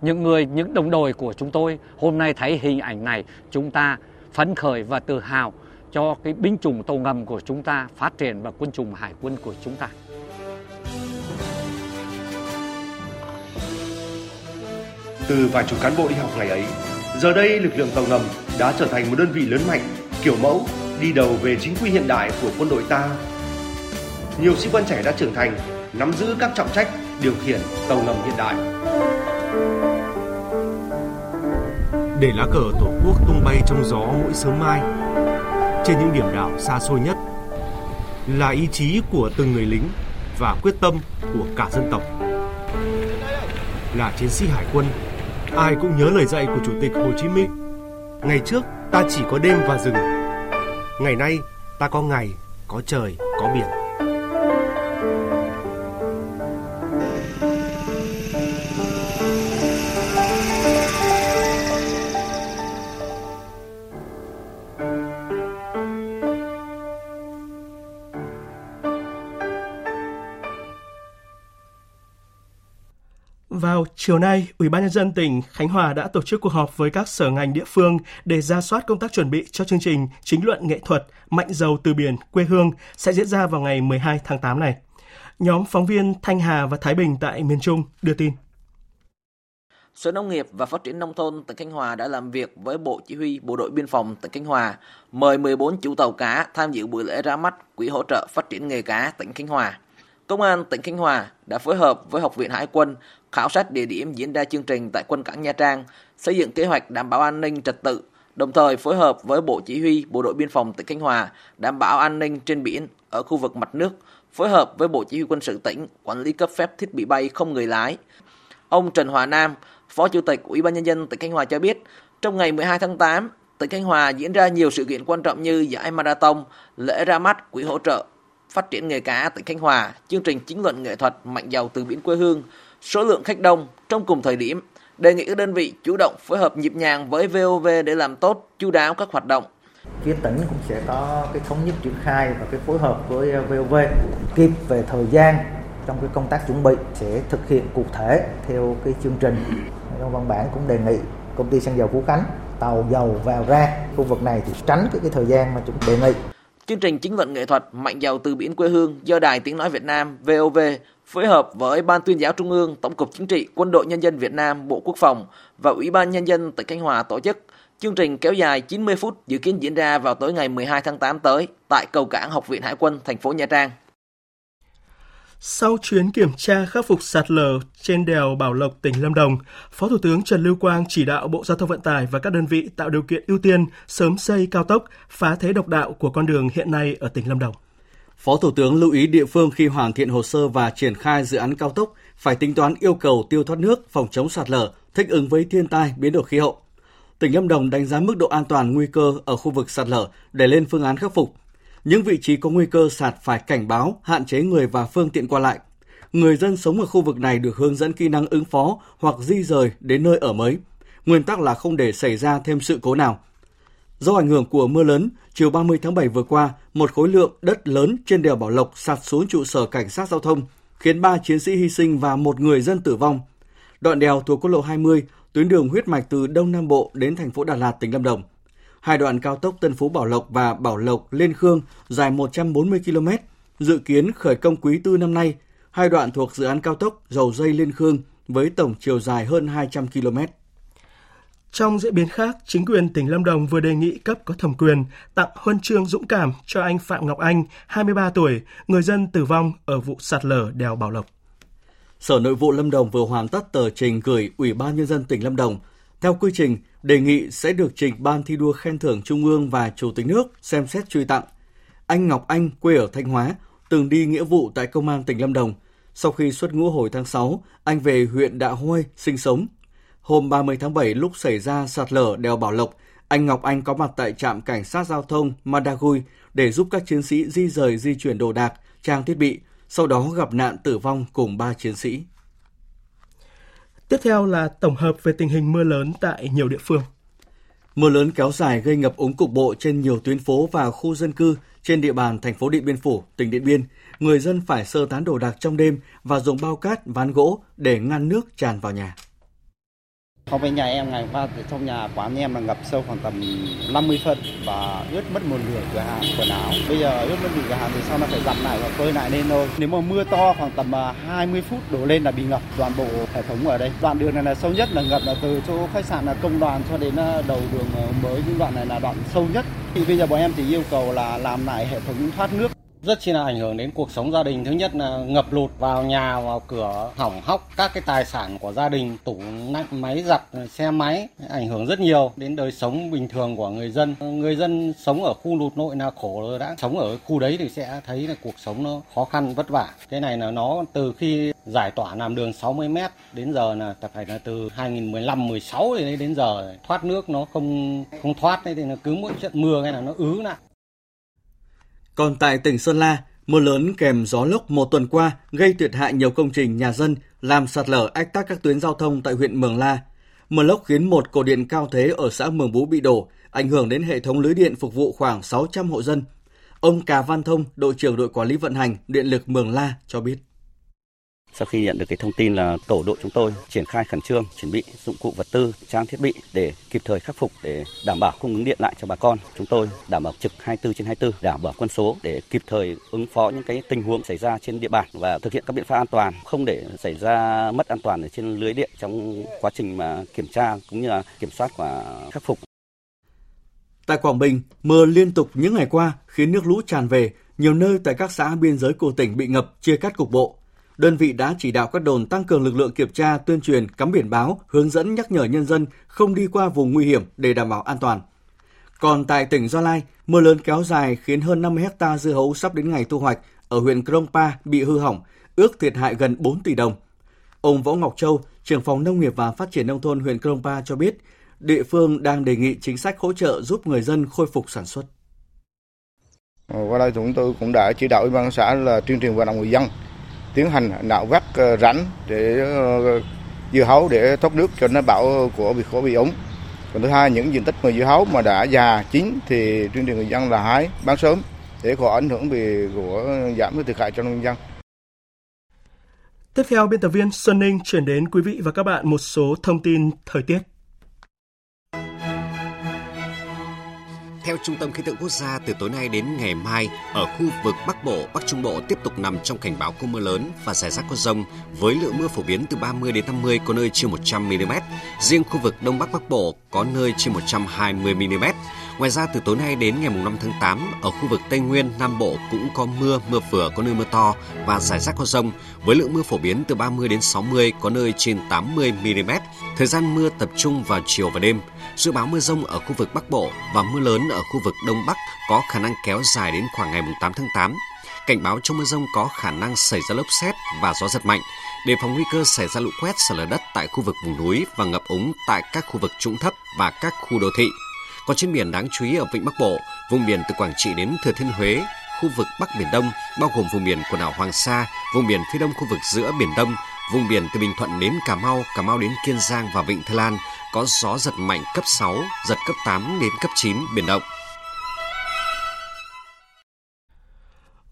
Những người, những đồng đội của chúng tôi hôm nay thấy hình ảnh này, chúng ta phấn khởi và tự hào cho cái binh chủng tàu ngầm của chúng ta phát triển và quân chủng hải quân của chúng ta. Từ vài chục cán bộ đi học ngày ấy, giờ đây lực lượng tàu ngầm đã trở thành một đơn vị lớn mạnh, kiểu mẫu, đi đầu về chính quy hiện đại của quân đội ta. Nhiều sĩ quan trẻ đã trưởng thành, nắm giữ các trọng trách điều khiển tàu ngầm hiện đại. Để lá cờ Tổ quốc tung bay trong gió mỗi sớm mai trên những điểm đảo xa xôi nhất là ý chí của từng người lính và quyết tâm của cả dân tộc. Là chiến sĩ hải quân, ai cũng nhớ lời dạy của Chủ tịch Hồ Chí Minh: ngày trước ta chỉ có đêm và rừng, ngày nay ta có ngày, có trời, có biển. Vào chiều nay, Ủy ban Nhân dân tỉnh Khánh Hòa đã tổ chức cuộc họp với các sở ngành địa phương để ra soát công tác chuẩn bị cho chương trình chính luận nghệ thuật Mạnh Dầu Từ Biển Quê Hương sẽ diễn ra vào ngày mười hai tháng tám này. Nhóm phóng viên Thanh Hà và Thái Bình tại miền Trung đưa tin. Sở Nông nghiệp và Phát triển Nông thôn tỉnh Khánh Hòa đã làm việc với Bộ Chỉ huy Bộ đội Biên phòng tỉnh Khánh Hòa, mời mười bốn chủ tàu cá tham dự buổi lễ ra mắt Quỹ hỗ trợ phát triển nghề cá tỉnh Khánh Hòa. Công an tỉnh Khánh Hòa đã phối hợp với Học viện Hải quân khảo sát địa điểm diễn ra chương trình tại quân cảng Nha Trang, xây dựng kế hoạch đảm bảo an ninh trật tự, đồng thời phối hợp với Bộ Chỉ huy Bộ đội Biên phòng tỉnh Khánh Hòa đảm bảo an ninh trên biển ở khu vực mặt nước, phối hợp với Bộ Chỉ huy Quân sự tỉnh quản lý cấp phép thiết bị bay không người lái. Ông Trần Hòa Nam, Phó Chủ tịch Ủy ban Nhân dân tỉnh Khánh Hòa cho biết, trong ngày mười hai tháng tám, tỉnh Khánh Hòa diễn ra nhiều sự kiện quan trọng như giải marathon, lễ ra mắt Quỹ hỗ trợ phát triển nghề cá tỉnh Khánh Hòa, chương trình chính luận nghệ thuật Mạnh Dầu Từ Biển Quê Hương. Số lượng khách đông trong cùng thời điểm, đề nghị các đơn vị chủ động phối hợp nhịp nhàng với vê o vê để làm tốt, chu đáo các hoạt động. Phía tỉnh cũng sẽ có cái thống nhất triển khai và cái phối hợp với vê o vê kịp về thời gian trong cái công tác chuẩn bị, sẽ thực hiện cụ thể theo cái chương trình. Trong văn bản cũng đề nghị công ty xăng dầu Phú Khánh tàu dầu vào ra khu vực này thì tránh cái, cái thời gian mà chúng đề nghị. Chương trình chính luận nghệ thuật Mạnh Dầu Từ Biển Quê Hương do Đài Tiếng nói Việt Nam vê o vê phối hợp với Ban Tuyên giáo Trung ương, Tổng cục Chính trị, Quân đội Nhân dân Việt Nam, Bộ Quốc phòng và Ủy ban Nhân dân tỉnh Khánh Hòa tổ chức. Chương trình kéo dài chín mươi phút, dự kiến diễn ra vào tối ngày mười hai tháng tám tới tại cầu cảng Học viện Hải quân thành phố Nha Trang. Sau chuyến kiểm tra khắc phục sạt lở trên đèo Bảo Lộc, tỉnh Lâm Đồng, Phó Thủ tướng Trần Lưu Quang chỉ đạo Bộ Giao thông Vận tải và các đơn vị tạo điều kiện ưu tiên sớm xây cao tốc, phá thế độc đạo của con đường hiện nay ở tỉnh Lâm Đồng. Phó Thủ tướng lưu ý địa phương khi hoàn thiện hồ sơ và triển khai dự án cao tốc phải tính toán yêu cầu tiêu thoát nước, phòng chống sạt lở, thích ứng với thiên tai, biến đổi khí hậu. Tỉnh Lâm Đồng đánh giá mức độ an toàn nguy cơ ở khu vực sạt lở để lên phương án khắc phục. Những vị trí có nguy cơ sạt phải cảnh báo, hạn chế người và phương tiện qua lại. Người dân sống ở khu vực này được hướng dẫn kỹ năng ứng phó hoặc di rời đến nơi ở mới. Nguyên tắc là không để xảy ra thêm sự cố nào. Do ảnh hưởng của mưa lớn, chiều ba mươi tháng bảy vừa qua, một khối lượng đất lớn trên đèo Bảo Lộc sạt xuống trụ sở cảnh sát giao thông, khiến ba chiến sĩ hy sinh và một người dân tử vong. Đoạn đèo thuộc quốc lộ hai mươi, tuyến đường huyết mạch từ Đông Nam Bộ đến thành phố Đà Lạt, tỉnh Lâm Đồng. Hai đoạn cao tốc Tân Phú Bảo Lộc và Bảo Lộc Liên Khương dài một trăm bốn mươi ki lô mét, dự kiến khởi công quý tư năm nay. Hai đoạn thuộc dự án cao tốc Dầu Dây Liên Khương với tổng chiều dài hơn hai trăm ki lô mét. Trong diễn biến khác, chính quyền tỉnh Lâm Đồng vừa đề nghị cấp có thẩm quyền tặng huân chương dũng cảm cho anh Phạm Ngọc Anh, hai mươi ba tuổi, người dân tử vong ở vụ sạt lở đèo Bảo Lộc. Sở Nội vụ Lâm Đồng vừa hoàn tất tờ trình gửi Ủy ban Nhân dân tỉnh Lâm Đồng. Theo quy trình, đề nghị sẽ được trình Ban thi đua khen thưởng Trung ương và Chủ tịch nước xem xét truy tặng. Anh Ngọc Anh, quê ở Thanh Hóa, từng đi nghĩa vụ tại Công an tỉnh Lâm Đồng. Sau khi xuất ngũ hồi tháng sáu, anh về huyện Đạ Huôi sinh sống. Hôm ba mươi tháng bảy, lúc xảy ra sạt lở đèo Bảo Lộc, anh Ngọc Anh có mặt tại trạm cảnh sát giao thông Madagui để giúp các chiến sĩ di rời di chuyển đồ đạc, trang thiết bị, sau đó gặp nạn tử vong cùng ba chiến sĩ. Tiếp theo là tổng hợp về tình hình mưa lớn tại nhiều địa phương. Mưa lớn kéo dài gây ngập úng cục bộ trên nhiều tuyến phố và khu dân cư trên địa bàn thành phố Điện Biên Phủ, tỉnh Điện Biên. Người dân phải sơ tán đồ đạc trong đêm và dùng bao cát, ván gỗ để ngăn nước tràn vào nhà. Không bên nhà em ngày qua thì trong nhà quán em là ngập sâu khoảng tầm năm mươi phân và ướt mất một nửa cửa hàng quần áo. Bây giờ ướt mất nửa cửa hàng thì sau nó phải dặm lại và phơi lại lên thôi. Nếu mà mưa to khoảng tầm hai mươi phút đổ lên là bị ngập toàn bộ hệ thống ở đây. Đoạn đường này là sâu nhất, là ngập là từ chỗ khách sạn là Công Đoàn cho đến đầu đường mới, những đoạn này là đoạn sâu nhất. Thì bây giờ bọn em chỉ yêu cầu là làm lại hệ thống thoát nước. Rất chi là ảnh hưởng đến cuộc sống gia đình. Thứ nhất là ngập lụt vào nhà, vào cửa, hỏng hóc các cái tài sản của gia đình, tủ lạnh, máy giặt, xe máy, ảnh hưởng rất nhiều đến đời sống bình thường của người dân. Người dân sống ở khu lụt nội là khổ rồi, đã sống ở khu đấy thì sẽ thấy là cuộc sống nó khó khăn vất vả. Cái này là nó từ khi giải tỏa làm đường sáu mươi mét đến giờ là tập phải là từ hai nghìn mười lăm mười sáu thì đến giờ thoát nước nó không không thoát đấy, thì nó cứ mỗi trận mưa cái là nó ứ lại. Còn tại tỉnh Sơn La, mưa lớn kèm gió lốc một tuần qua gây thiệt hại nhiều công trình nhà dân, làm sạt lở ách tắc các tuyến giao thông tại huyện Mường La. Mưa lốc khiến một cột điện cao thế ở xã Mường Bú bị đổ, ảnh hưởng đến hệ thống lưới điện phục vụ khoảng sáu trăm hộ dân. Ông Cà Văn Thông, đội trưởng đội quản lý vận hành điện lực Mường La cho biết. Sau khi nhận được cái thông tin là tổ đội chúng tôi triển khai khẩn trương, chuẩn bị dụng cụ vật tư, trang thiết bị để kịp thời khắc phục, để đảm bảo cung ứng điện lại cho bà con. Chúng tôi đảm bảo trực hai mươi bốn trên hai mươi bốn, đảm bảo quân số để kịp thời ứng phó những cái tình huống xảy ra trên địa bàn và thực hiện các biện pháp an toàn, không để xảy ra mất an toàn ở trên lưới điện trong quá trình mà kiểm tra cũng như là kiểm soát và khắc phục. Tại Quảng Bình, mưa liên tục những ngày qua khiến nước lũ tràn về, nhiều nơi tại các xã biên giới của tỉnh bị ngập, chia cắt cục bộ. Đơn vị đã chỉ đạo các đồn tăng cường lực lượng kiểm tra, tuyên truyền, cắm biển báo, hướng dẫn nhắc nhở nhân dân không đi qua vùng nguy hiểm để đảm bảo an toàn. Còn tại tỉnh Gia Lai, mưa lớn kéo dài khiến hơn năm mươi héc ta dưa hấu sắp đến ngày thu hoạch ở huyện Krông Pa bị hư hỏng, ước thiệt hại gần bốn tỷ đồng. Ông Võ Ngọc Châu, trưởng phòng Nông nghiệp và Phát triển Nông thôn huyện Krông Pa cho biết, địa phương đang đề nghị chính sách hỗ trợ giúp người dân khôi phục sản xuất. Qua đây chúng tôi cũng đã chỉ đạo Ủy ban xã là tuyên truyền vận động người dân tiến hành nạo vét rãnh để dưa hấu để thoát nước cho nó bảo của việc khổ bị úng. Còn thứ hai, những diện tích mà dưa hấu mà đã già chín thì tuyên truyền người dân là hái bán sớm để khỏi ảnh hưởng về của giảm cái thiệt hại cho nông dân. Tiếp theo, biên tập viên Xuân Ninh chuyển đến quý vị và các bạn một số thông tin thời tiết. Theo Trung tâm Khí tượng Quốc gia, từ tối nay đến ngày mai, ở khu vực Bắc Bộ, Bắc Trung Bộ tiếp tục nằm trong cảnh báo có mưa lớn và rải rác có dông, với lượng mưa phổ biến từ ba mươi đến năm mươi, có nơi trên một trăm mi li mét. Riêng khu vực Đông Bắc Bắc Bộ có nơi trên một trăm hai mươi mi li mét. Ngoài ra, từ tối nay đến ngày năm tháng tám, ở khu vực Tây Nguyên, Nam Bộ cũng có mưa, mưa vừa, có nơi mưa to và rải rác có dông, với lượng mưa phổ biến từ ba mươi đến sáu mươi, có nơi trên tám mươi mi li mét. Thời gian mưa tập trung vào chiều và đêm. Dự báo mưa dông ở khu vực Bắc Bộ và mưa lớn ở khu vực Đông Bắc có khả năng kéo dài đến khoảng ngày tám tháng tám. Cảnh báo trong mưa dông có khả năng xảy ra lốc sét và gió giật mạnh, đề phòng nguy cơ xảy ra lũ quét, sạt lở đất tại khu vực vùng núi và ngập úng tại các khu vực trũng thấp và các khu đô thị. Còn trên biển, đáng chú ý ở vịnh Bắc Bộ, vùng biển từ Quảng Trị đến Thừa Thiên Huế, khu vực Bắc Biển Đông bao gồm vùng biển quần đảo Hoàng Sa, vùng biển phía đông khu vực giữa Biển Đông, vùng biển từ Bình Thuận đến Cà Mau, Cà Mau đến Kiên Giang và vịnh Thái Lan có gió giật mạnh cấp sáu, giật cấp tám đến cấp chín, biển động.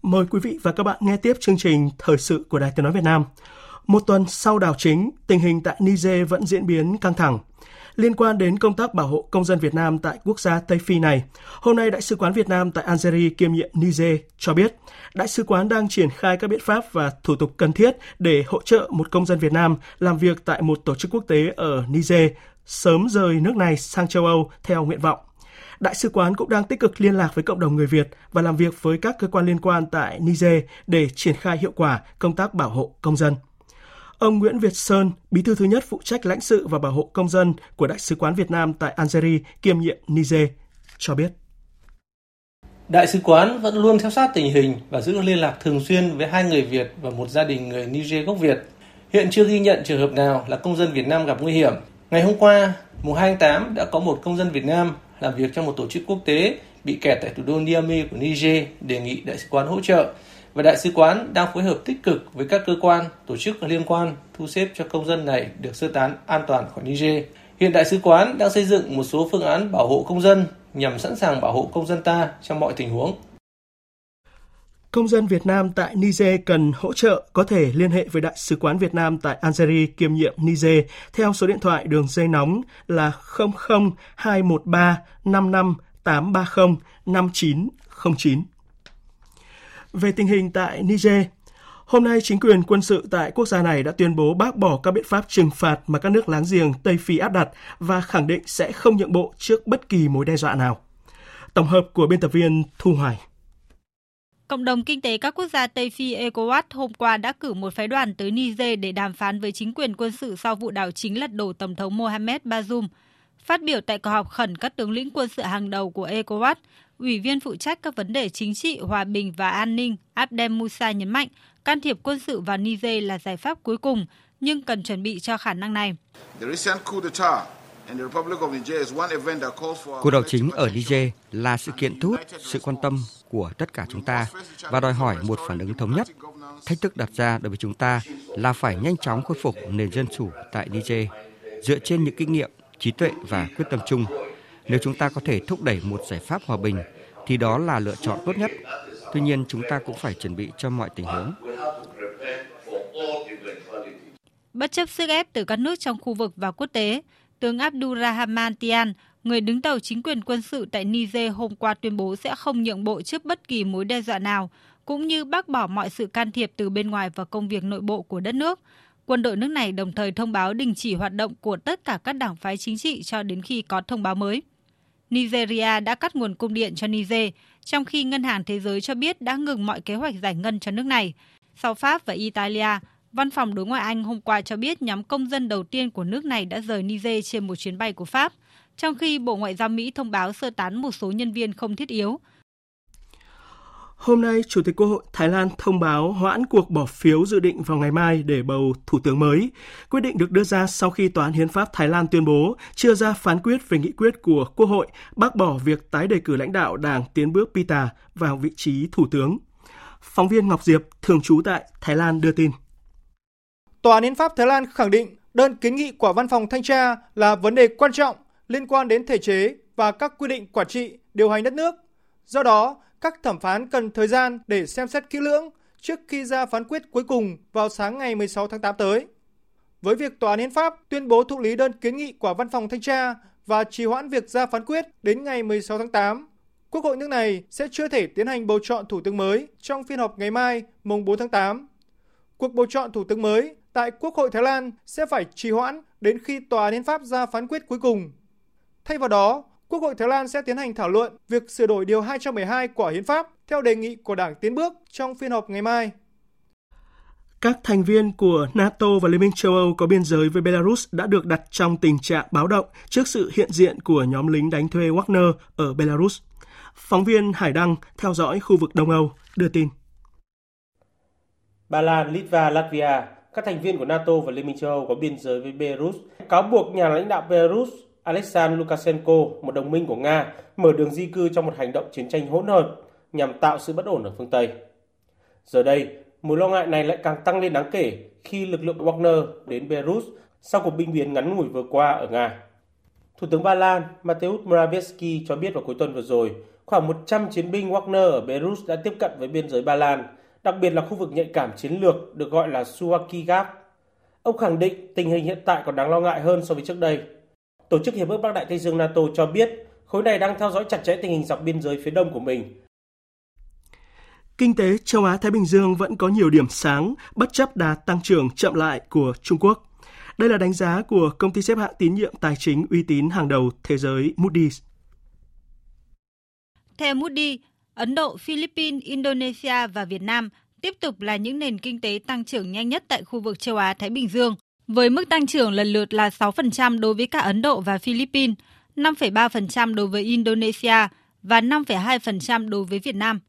Mời quý vị và các bạn nghe tiếp chương trình Thời sự của Đài Tiếng nói Việt Nam. Một tuần sau đảo chính, tình hình tại Niger vẫn diễn biến căng thẳng. Liên quan đến công tác bảo hộ công dân Việt Nam tại quốc gia Tây Phi này, hôm nay Đại sứ quán Việt Nam tại Algeria kiêm nhiệm Niger cho biết, Đại sứ quán đang triển khai các biện pháp và thủ tục cần thiết để hỗ trợ một công dân Việt Nam làm việc tại một tổ chức quốc tế ở Niger sớm rời nước này sang châu Âu theo nguyện vọng. Đại sứ quán cũng đang tích cực liên lạc với cộng đồng người Việt và làm việc với các cơ quan liên quan tại Niger để triển khai hiệu quả công tác bảo hộ công dân. Ông Nguyễn Việt Sơn, bí thư thứ nhất phụ trách lãnh sự và bảo hộ công dân của Đại sứ quán Việt Nam tại Algeria kiêm nhiệm Niger, cho biết. Đại sứ quán vẫn luôn theo sát tình hình và giữ liên lạc thường xuyên với hai người Việt và một gia đình người Niger gốc Việt. Hiện chưa ghi nhận trường hợp nào là công dân Việt Nam gặp nguy hiểm. Ngày hôm qua, mùng hai tháng tám, đã có một công dân Việt Nam làm việc trong một tổ chức quốc tế bị kẹt tại thủ đô Niamey của Niger đề nghị Đại sứ quán hỗ trợ. Và Đại sứ quán đang phối hợp tích cực với các cơ quan, tổ chức liên quan thu xếp cho công dân này được sơ tán an toàn khỏi Niger. Hiện Đại sứ quán đang xây dựng một số phương án bảo hộ công dân nhằm sẵn sàng bảo hộ công dân ta trong mọi tình huống. Công dân Việt Nam tại Niger cần hỗ trợ có thể liên hệ với Đại sứ quán Việt Nam tại Algeria kiêm nhiệm Niger theo số điện thoại đường dây nóng là không không hai một ba năm năm tám ba không năm chín không chín. Về tình hình tại Niger, hôm nay chính quyền quân sự tại quốc gia này đã tuyên bố bác bỏ các biện pháp trừng phạt mà các nước láng giềng Tây Phi áp đặt và khẳng định sẽ không nhượng bộ trước bất kỳ mối đe dọa nào. Tổng hợp của biên tập viên Thu Hoài. Cộng đồng kinh tế các quốc gia Tây Phi ECOWAS hôm qua đã cử một phái đoàn tới Niger để đàm phán với chính quyền quân sự sau vụ đảo chính lật đổ Tổng thống Mohamed Bazoum. Phát biểu tại cuộc họp khẩn các tướng lĩnh quân sự hàng đầu của ECOWAS, Ủy viên phụ trách các vấn đề chính trị, hòa bình và an ninh Abdel Moussa nhấn mạnh can thiệp quân sự vào Niger là giải pháp cuối cùng, nhưng cần chuẩn bị cho khả năng này. Cuộc đảo chính ở Niger là sự kiện thu hút sự quan tâm của tất cả chúng ta và đòi hỏi một phản ứng thống nhất. Thách thức đặt ra đối với chúng ta là phải nhanh chóng khôi phục nền dân chủ tại Niger dựa trên những kinh nghiệm, trí tuệ và quyết tâm chung. Nếu chúng ta có thể thúc đẩy một giải pháp hòa bình thì đó là lựa chọn tốt nhất. Tuy nhiên, chúng ta cũng phải chuẩn bị cho mọi tình huống. Bất chấp sức ép từ các nước trong khu vực và quốc tế, tướng Abdurrahman Tiani, người đứng đầu chính quyền quân sự tại Niger hôm qua tuyên bố sẽ không nhượng bộ trước bất kỳ mối đe dọa nào, cũng như bác bỏ mọi sự can thiệp từ bên ngoài vào công việc nội bộ của đất nước. Quân đội nước này đồng thời thông báo đình chỉ hoạt động của tất cả các đảng phái chính trị cho đến khi có thông báo mới. Nigeria đã cắt nguồn cung điện cho Niger, trong khi Ngân hàng Thế giới cho biết đã ngừng mọi kế hoạch giải ngân cho nước này. Sau Pháp và Italia, Văn phòng Đối ngoại Anh hôm qua cho biết nhóm công dân đầu tiên của nước này đã rời Niger trên một chuyến bay của Pháp, trong khi Bộ Ngoại giao Mỹ thông báo sơ tán một số nhân viên không thiết yếu. Hôm nay, Chủ tịch Quốc hội Thái Lan thông báo hoãn cuộc bỏ phiếu dự định vào ngày mai để bầu thủ tướng mới. Quyết định được đưa ra sau khi Tòa án Hiến pháp Thái Lan tuyên bố chưa ra phán quyết về nghị quyết của Quốc hội bác bỏ việc tái đề cử lãnh đạo Đảng Tiến bước Pita vào vị trí thủ tướng. Phóng viên Ngọc Diệp, thường trú tại Thái Lan đưa tin. Tòa án Hiến pháp Thái Lan khẳng định đơn kiến nghị của Văn phòng Thanh tra là vấn đề quan trọng liên quan đến thể chế và các quy định quản trị, điều hành đất nước. Do đó, các thẩm phán cần thời gian để xem xét kỹ lưỡng trước khi ra phán quyết cuối cùng vào sáng ngày mười sáu tháng tám tới. Với việc Tòa án Hiến pháp tuyên bố thụ lý đơn kiến nghị của Văn phòng Thanh tra và trì hoãn việc ra phán quyết đến ngày mười sáu tháng tám, Quốc hội nước này sẽ chưa thể tiến hành bầu chọn thủ tướng mới trong phiên họp ngày mai, mùng bốn tháng tám. Cuộc bầu chọn thủ tướng mới tại Quốc hội Thái Lan sẽ phải trì hoãn đến khi Tòa án Hiến pháp ra phán quyết cuối cùng. Thay vào đó, Quốc hội Thái Lan sẽ tiến hành thảo luận việc sửa đổi điều hai trăm mười hai của Hiến pháp theo đề nghị của Đảng Tiến Bước trong phiên họp ngày mai. Các thành viên của NATO và Liên minh châu Âu có biên giới với Belarus đã được đặt trong tình trạng báo động trước sự hiện diện của nhóm lính đánh thuê Wagner ở Belarus. Phóng viên Hải Đăng theo dõi khu vực Đông Âu đưa tin. Ba Lan, Litva, Latvia, các thành viên của NATO và Liên minh châu Âu có biên giới với Belarus cáo buộc nhà lãnh đạo Belarus Alexander Lukashenko, một đồng minh của Nga, mở đường di cư trong một hành động chiến tranh hỗn hợp nhằm tạo sự bất ổn ở phương Tây. Giờ đây, mối lo ngại này lại càng tăng lên đáng kể khi lực lượng Wagner đến Belarus sau cuộc binh biến ngắn ngủi vừa qua ở Nga. Thủ tướng Ba Lan Mateusz Morawiecki cho biết vào cuối tuần vừa rồi, khoảng một trăm chiến binh Wagner ở Belarus đã tiếp cận với biên giới Ba Lan, đặc biệt là khu vực nhạy cảm chiến lược được gọi là Suwaki Gap. Ông khẳng định tình hình hiện tại còn đáng lo ngại hơn so với trước đây. Tổ chức Hiệp ước Bắc Đại Tây Dương NATO cho biết khối này đang theo dõi chặt chẽ tình hình dọc biên giới phía đông của mình. Kinh tế châu Á-Thái Bình Dương vẫn có nhiều điểm sáng, bất chấp đà tăng trưởng chậm lại của Trung Quốc. Đây là đánh giá của công ty xếp hạng tín nhiệm tài chính uy tín hàng đầu thế giới Moody's. Theo Moody's, Ấn Độ, Philippines, Indonesia và Việt Nam tiếp tục là những nền kinh tế tăng trưởng nhanh nhất tại khu vực châu Á-Thái Bình Dương, với mức tăng trưởng lần lượt là sáu phần trăm đối với cả Ấn Độ và Philippines, năm phẩy ba phần trăm đối với Indonesia và năm phẩy hai phần trăm đối với Việt Nam.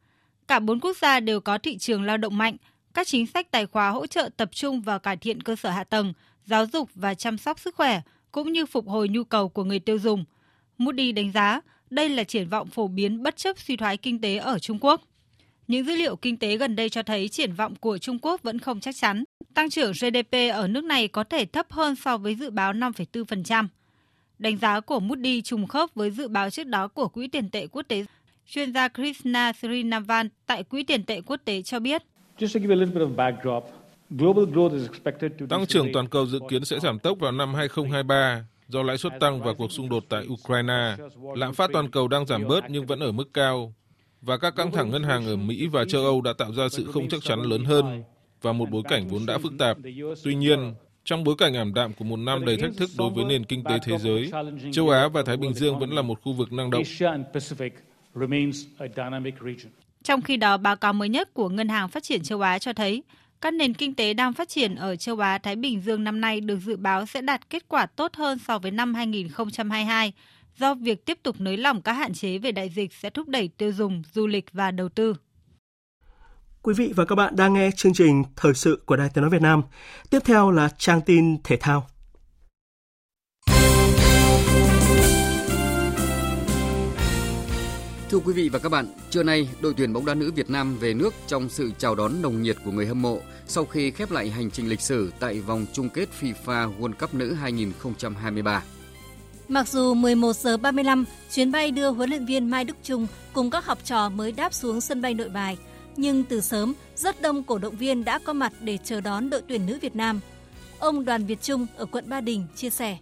Cả bốn quốc gia đều có thị trường lao động mạnh, các chính sách tài khóa hỗ trợ tập trung vào cải thiện cơ sở hạ tầng, giáo dục và chăm sóc sức khỏe, cũng như phục hồi nhu cầu của người tiêu dùng. Moody đánh giá đây là triển vọng phổ biến bất chấp suy thoái kinh tế ở Trung Quốc. Những dữ liệu kinh tế gần đây cho thấy triển vọng của Trung Quốc vẫn không chắc chắn. Tăng trưởng giê đê pê ở nước này có thể thấp hơn so với dự báo năm phẩy bốn phần trăm. Đánh giá của Moody trùng khớp với dự báo trước đó của Quỹ tiền tệ quốc tế. Chuyên gia Krishna Srinavan tại Quỹ tiền tệ quốc tế cho biết. Tăng trưởng toàn cầu dự kiến sẽ giảm tốc vào năm hai không hai ba do lãi suất tăng và cuộc xung đột tại Ukraine. Lạm phát toàn cầu đang giảm bớt nhưng vẫn ở mức cao. Và các căng thẳng ngân hàng ở Mỹ và châu Âu đã tạo ra sự không chắc chắn lớn hơn và một bối cảnh vốn đã phức tạp. Tuy nhiên, trong bối cảnh ảm đạm của một năm đầy thách thức đối với nền kinh tế thế giới, châu Á và Thái Bình Dương vẫn là một khu vực năng động. Trong khi đó, báo cáo mới nhất của Ngân hàng Phát triển châu Á cho thấy các nền kinh tế đang phát triển ở châu Á-Thái Bình Dương năm nay được dự báo sẽ đạt kết quả tốt hơn so với năm hai không hai hai do việc tiếp tục nới lỏng các hạn chế về đại dịch sẽ thúc đẩy tiêu dùng, du lịch và đầu tư. Quý vị và các bạn đang nghe chương trình Thời sự của Đài Tiếng nói Việt Nam. Tiếp theo là trang tin thể thao. Thưa quý vị và các bạn, trưa nay, đội tuyển bóng đá nữ Việt Nam về nước trong sự chào đón nồng nhiệt của người hâm mộ sau khi khép lại hành trình lịch sử tại vòng chung kết FIFA World Cup nữ hai không hai ba. Mặc dù mười một giờ ba mươi lăm, chuyến bay đưa huấn luyện viên Mai Đức Chung cùng các học trò mới đáp xuống sân bay Nội Bài, nhưng từ sớm, rất đông cổ động viên đã có mặt để chờ đón đội tuyển nữ Việt Nam. Ông Đoàn Việt Trung ở quận Ba Đình chia sẻ.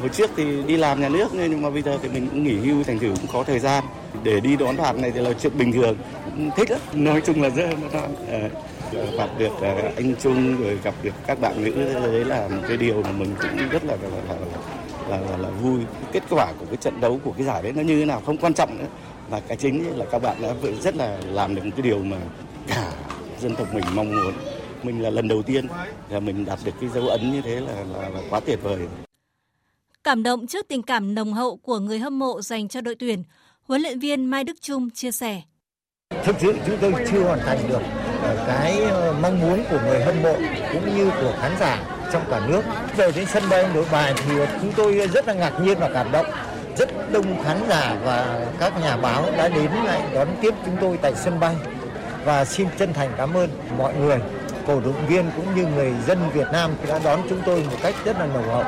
Hồi trước thì đi làm nhà nước nhưng mà bây giờ thì mình cũng nghỉ hưu, thành thử cũng có thời gian để đi đón bạn này thì là chuyện bình thường, thích lắm. Nói chung là rất là gặp được anh Trung rồi gặp được các bạn nữ, đấy là một cái điều mà mình cũng rất là là, là, là, là vui. Kết quả của cái trận đấu của cái giải đấy nó như thế nào không quan trọng nữa, và cái chính là các bạn đã rất là làm được một cái điều mà cả dân tộc mình mong muốn. Mình là lần đầu tiên là mình đạt được cái dấu ấn như thế là, là, là quá tuyệt vời. Cảm động trước tình cảm nồng hậu của người hâm mộ dành cho đội tuyển, huấn luyện viên Mai Đức Chung chia sẻ. Thực sự chúng tôi chưa hoàn thành được cái mong muốn của người hâm mộ cũng như của khán giả trong cả nước. Về đến sân bay Nội Bài thì chúng tôi rất là ngạc nhiên và cảm động. Rất đông khán giả và các nhà báo đã đến lại đón tiếp chúng tôi tại sân bay. Và xin chân thành cảm ơn mọi người, cổ động viên cũng như người dân Việt Nam đã đón chúng tôi một cách rất là nồng hậu.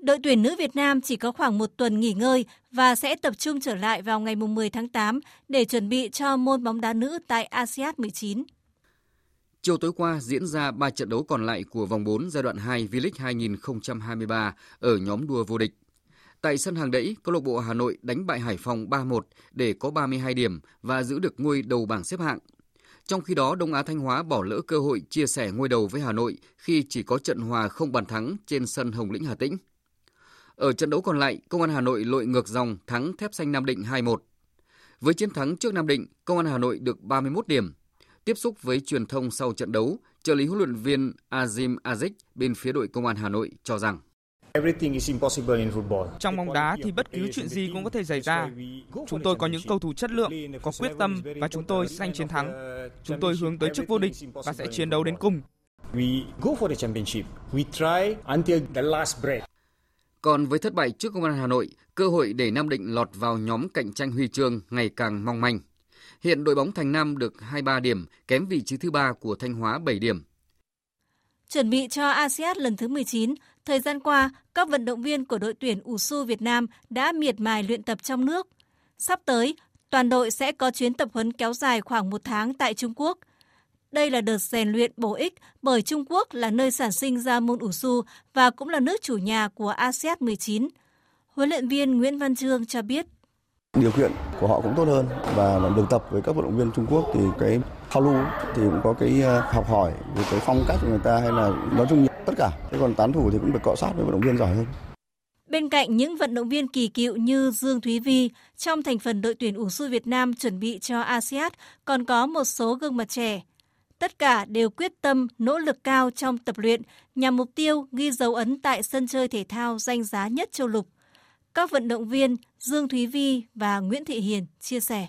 Đội tuyển nữ Việt Nam chỉ có khoảng một tuần nghỉ ngơi và sẽ tập trung trở lại vào ngày mười tháng tám để chuẩn bị cho môn bóng đá nữ tại a sê an mười chín. Chiều tối qua diễn ra ba trận đấu còn lại của vòng bốn giai đoạn hai V-League hai không hai ba ở nhóm đua vô địch. Tại sân Hàng Đẫy, câu lạc bộ Hà Nội đánh bại Hải Phòng ba một để có ba mươi hai điểm và giữ được ngôi đầu bảng xếp hạng. Trong khi đó, Đông Á Thanh Hóa bỏ lỡ cơ hội chia sẻ ngôi đầu với Hà Nội khi chỉ có trận hòa không bàn thắng trên sân Hồng Lĩnh Hà Tĩnh. Ở trận đấu còn lại, Công an Hà Nội lội ngược dòng thắng Thép Xanh Nam Định hai một. Với chiến thắng trước Nam Định, Công an Hà Nội được ba mươi mốt điểm. Tiếp xúc với truyền thông sau trận đấu, trợ lý huấn luyện viên Azim Azic bên phía đội Công an Hà Nội cho rằng trong bóng đá thì bất cứ chuyện gì cũng có thể xảy ra. Chúng tôi có những cầu thủ chất lượng, có quyết tâm và chúng tôi giành chiến thắng. Chúng tôi hướng tới chức vô địch và sẽ chiến đấu đến cùng. Còn với thất bại trước Công an Hà Nội, cơ hội để Nam Định lọt vào nhóm cạnh tranh huy chương ngày càng mong manh. Hiện đội bóng Thành Nam được hai mươi ba điểm, kém vị trí thứ ba của Thanh Hóa bảy điểm. Chuẩn bị cho a sê an lần thứ mười chín, thời gian qua, các vận động viên của đội tuyển u hai mươi Việt Nam đã miệt mài luyện tập trong nước. Sắp tới, toàn đội sẽ có chuyến tập huấn kéo dài khoảng một tháng tại Trung Quốc. Đây là đợt rèn luyện bổ ích bởi Trung Quốc là nơi sản sinh ra môn u hai mươi và cũng là nước chủ nhà của a sê an mười chín. Huấn luyện viên Nguyễn Văn Trương cho biết. Điều kiện của họ cũng tốt hơn và được tập với các vận động viên Trung Quốc thì cái thao lưu thì cũng có cái học hỏi về cái phong cách của người ta hay là nói chung tất cả. Thế còn tán thủ thì cũng được cọ sát với vận động viên giỏi hơn. Bên cạnh những vận động viên kỳ cựu như Dương Thúy Vi, trong thành phần đội tuyển u hai mươi Việt Nam chuẩn bị cho a sê an còn có một số gương mặt trẻ. Tất cả đều quyết tâm, nỗ lực cao trong tập luyện nhằm mục tiêu ghi dấu ấn tại sân chơi thể thao danh giá nhất châu lục. Các vận động viên Dương Thúy Vi và Nguyễn Thị Hiền chia sẻ.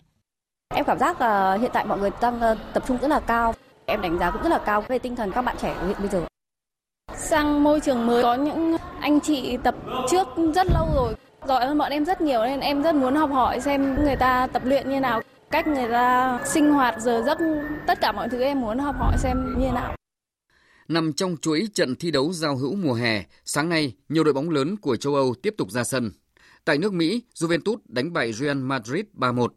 Em cảm giác là hiện tại mọi người đang tập trung rất là cao. Em đánh giá cũng rất là cao về tinh thần các bạn trẻ của hiện bây giờ. Sang môi trường mới có những anh chị tập trước rất lâu rồi, giỏi hơn bọn em rất nhiều nên em rất muốn học hỏi xem người ta tập luyện như nào, cách người ta sinh hoạt, giờ giấc, tất cả mọi thứ em muốn học hỏi xem như nào. Nằm trong chuỗi trận thi đấu giao hữu mùa hè, sáng nay nhiều đội bóng lớn của châu Âu tiếp tục ra sân. Tại nước Mỹ, Juventus đánh bại Real Madrid ba một.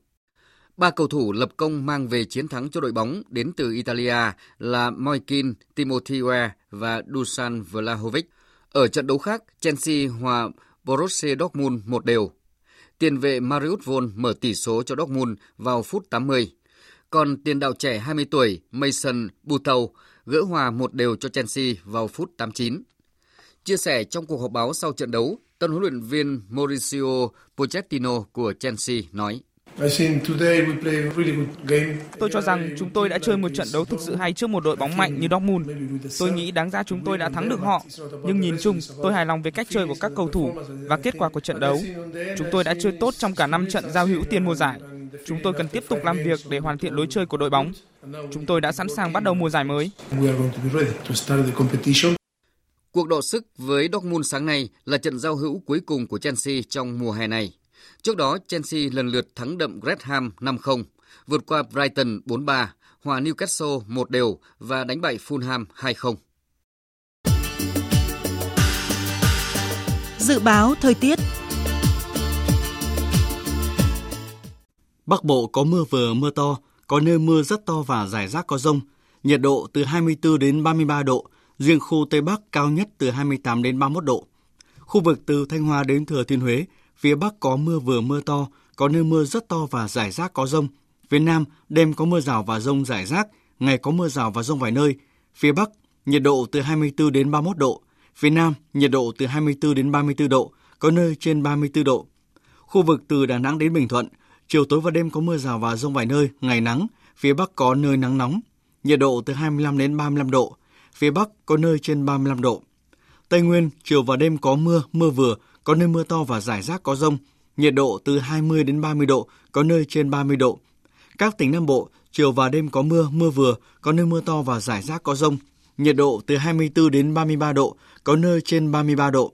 Ba cầu thủ lập công mang về chiến thắng cho đội bóng đến từ Italia là Moikin, Timothy Weah và Dusan Vlahovic. Ở trận đấu khác, Chelsea hòa Borussia Dortmund một đều. Tiền vệ Marius Vaughan mở tỷ số cho Dortmund vào phút tám mươi. Còn tiền đạo trẻ hai mươi tuổi Mason Butau gỡ hòa một đều cho Chelsea vào phút tám mươi chín. Chia sẻ trong cuộc họp báo sau trận đấu, tân huấn luyện viên Mauricio Pochettino của Chelsea nói: Tôi cho rằng chúng tôi đã chơi một trận đấu thực sự hay trước một đội bóng mạnh như Dortmund. Tôi nghĩ đáng ra chúng tôi đã thắng được họ. Nhưng nhìn chung, tôi hài lòng với cách chơi của các cầu thủ và kết quả của trận đấu. Chúng tôi đã chơi tốt trong cả năm trận giao hữu tiền mùa giải. Chúng tôi cần tiếp tục làm việc để hoàn thiện lối chơi của đội bóng. Chúng tôi đã sẵn sàng bắt đầu mùa giải mới. Cuộc đọ sức với Dortmund sáng nay là trận giao hữu cuối cùng của Chelsea trong mùa hè này. Trước đó, Chelsea lần lượt thắng đậm Wrexham năm không, vượt qua Brighton bốn ba, hòa Newcastle một đều và đánh bại Fulham hai không. Dự báo thời tiết. Bắc Bộ có mưa vừa mưa to, có nơi mưa rất to và rải rác có dông. Nhiệt độ từ hai mươi tư đến ba mươi ba độ, riêng khu Tây Bắc cao nhất từ hai mươi tám đến ba mươi mốt độ. Khu vực từ Thanh Hóa đến Thừa Thiên Huế, phía Bắc có mưa vừa mưa to, có nơi mưa rất to và rải rác có dông. Phía Nam, đêm có mưa rào và dông rải rác, ngày có mưa rào và dông vài nơi. Phía Bắc, nhiệt độ từ hai mươi tư đến ba mươi mốt độ. Phía Nam, nhiệt độ từ hai mươi tư đến ba mươi tư độ, có nơi trên ba mươi tư độ. Khu vực từ Đà Nẵng đến Bình Thuận, chiều tối và đêm có mưa rào và dông vài nơi, ngày nắng, phía Bắc có nơi nắng nóng. Nhiệt độ từ hai mươi lăm đến ba mươi lăm độ, phía Bắc có nơi trên ba mươi lăm độ. Tây Nguyên, chiều và đêm có mưa, mưa vừa, có nơi mưa to và rải rác có dông, nhiệt độ từ hai mươi đến ba mươi độ, có nơi trên ba mươi độ. Các tỉnh Nam Bộ, chiều và đêm có mưa, mưa vừa, có nơi mưa to và rải rác có dông, nhiệt độ từ hai mươi tư đến ba mươi ba độ, có nơi trên ba mươi ba độ.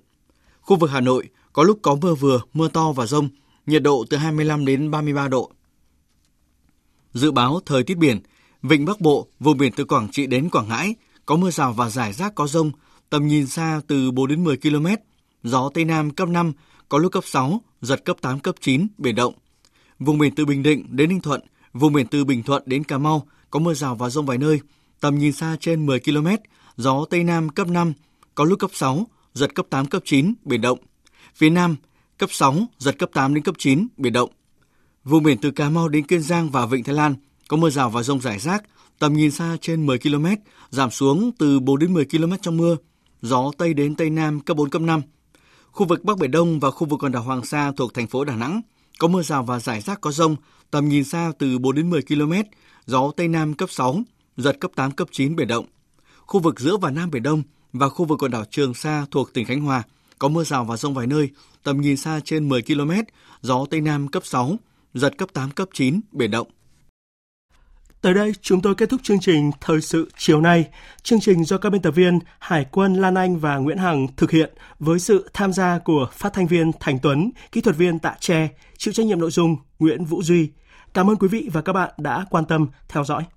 Khu vực Hà Nội, có lúc có mưa vừa, mưa to và dông, nhiệt độ từ hai mươi lăm đến ba mươi ba độ. Dự báo thời tiết biển, vịnh Bắc Bộ, vùng biển từ Quảng Trị đến Quảng Ngãi, có mưa rào và rải rác có dông, tầm nhìn xa từ bốn đến mười ki lô mét, gió Tây Nam cấp năm, có lúc cấp sáu, giật cấp tám, cấp chín, biển động. Vùng biển từ Bình Định đến Ninh Thuận, vùng biển từ Bình Thuận đến Cà Mau có mưa rào và dông vài nơi, tầm nhìn xa trên mười ki lô mét, gió Tây Nam cấp năm, có lúc cấp sáu, giật cấp tám, cấp chín, biển động. Phía Nam, cấp sáu, giật cấp tám đến cấp chín, biển động. Vùng biển từ Cà Mau đến Kiên Giang và Vịnh Thái Lan có mưa rào và dông rải rác, tầm nhìn xa trên mười ki lô mét, giảm xuống từ bốn đến mười ki lô mét trong mưa, gió Tây đến Tây Nam cấp bốn, cấp năm. Khu vực Bắc Biển Đông và khu vực quần đảo Hoàng Sa thuộc thành phố Đà Nẵng có mưa rào và rải rác có dông, tầm nhìn xa từ bốn đến mười ki lô mét, gió Tây Nam cấp sáu, giật cấp tám, cấp chín biển động. Khu vực giữa và Nam Biển Đông và khu vực quần đảo Trường Sa thuộc tỉnh Khánh Hòa có mưa rào và dông vài nơi, tầm nhìn xa trên mười ki lô mét, gió Tây Nam cấp sáu, giật cấp tám, cấp chín biển động. Tới đây chúng tôi kết thúc chương trình Thời sự chiều nay. Chương trình do các biên tập viên Hải quân Lan Anh và Nguyễn Hằng thực hiện với sự tham gia của phát thanh viên Thành Tuấn, kỹ thuật viên Tạ Tre, chịu trách nhiệm nội dung Nguyễn Vũ Duy. Cảm ơn quý vị và các bạn đã quan tâm theo dõi.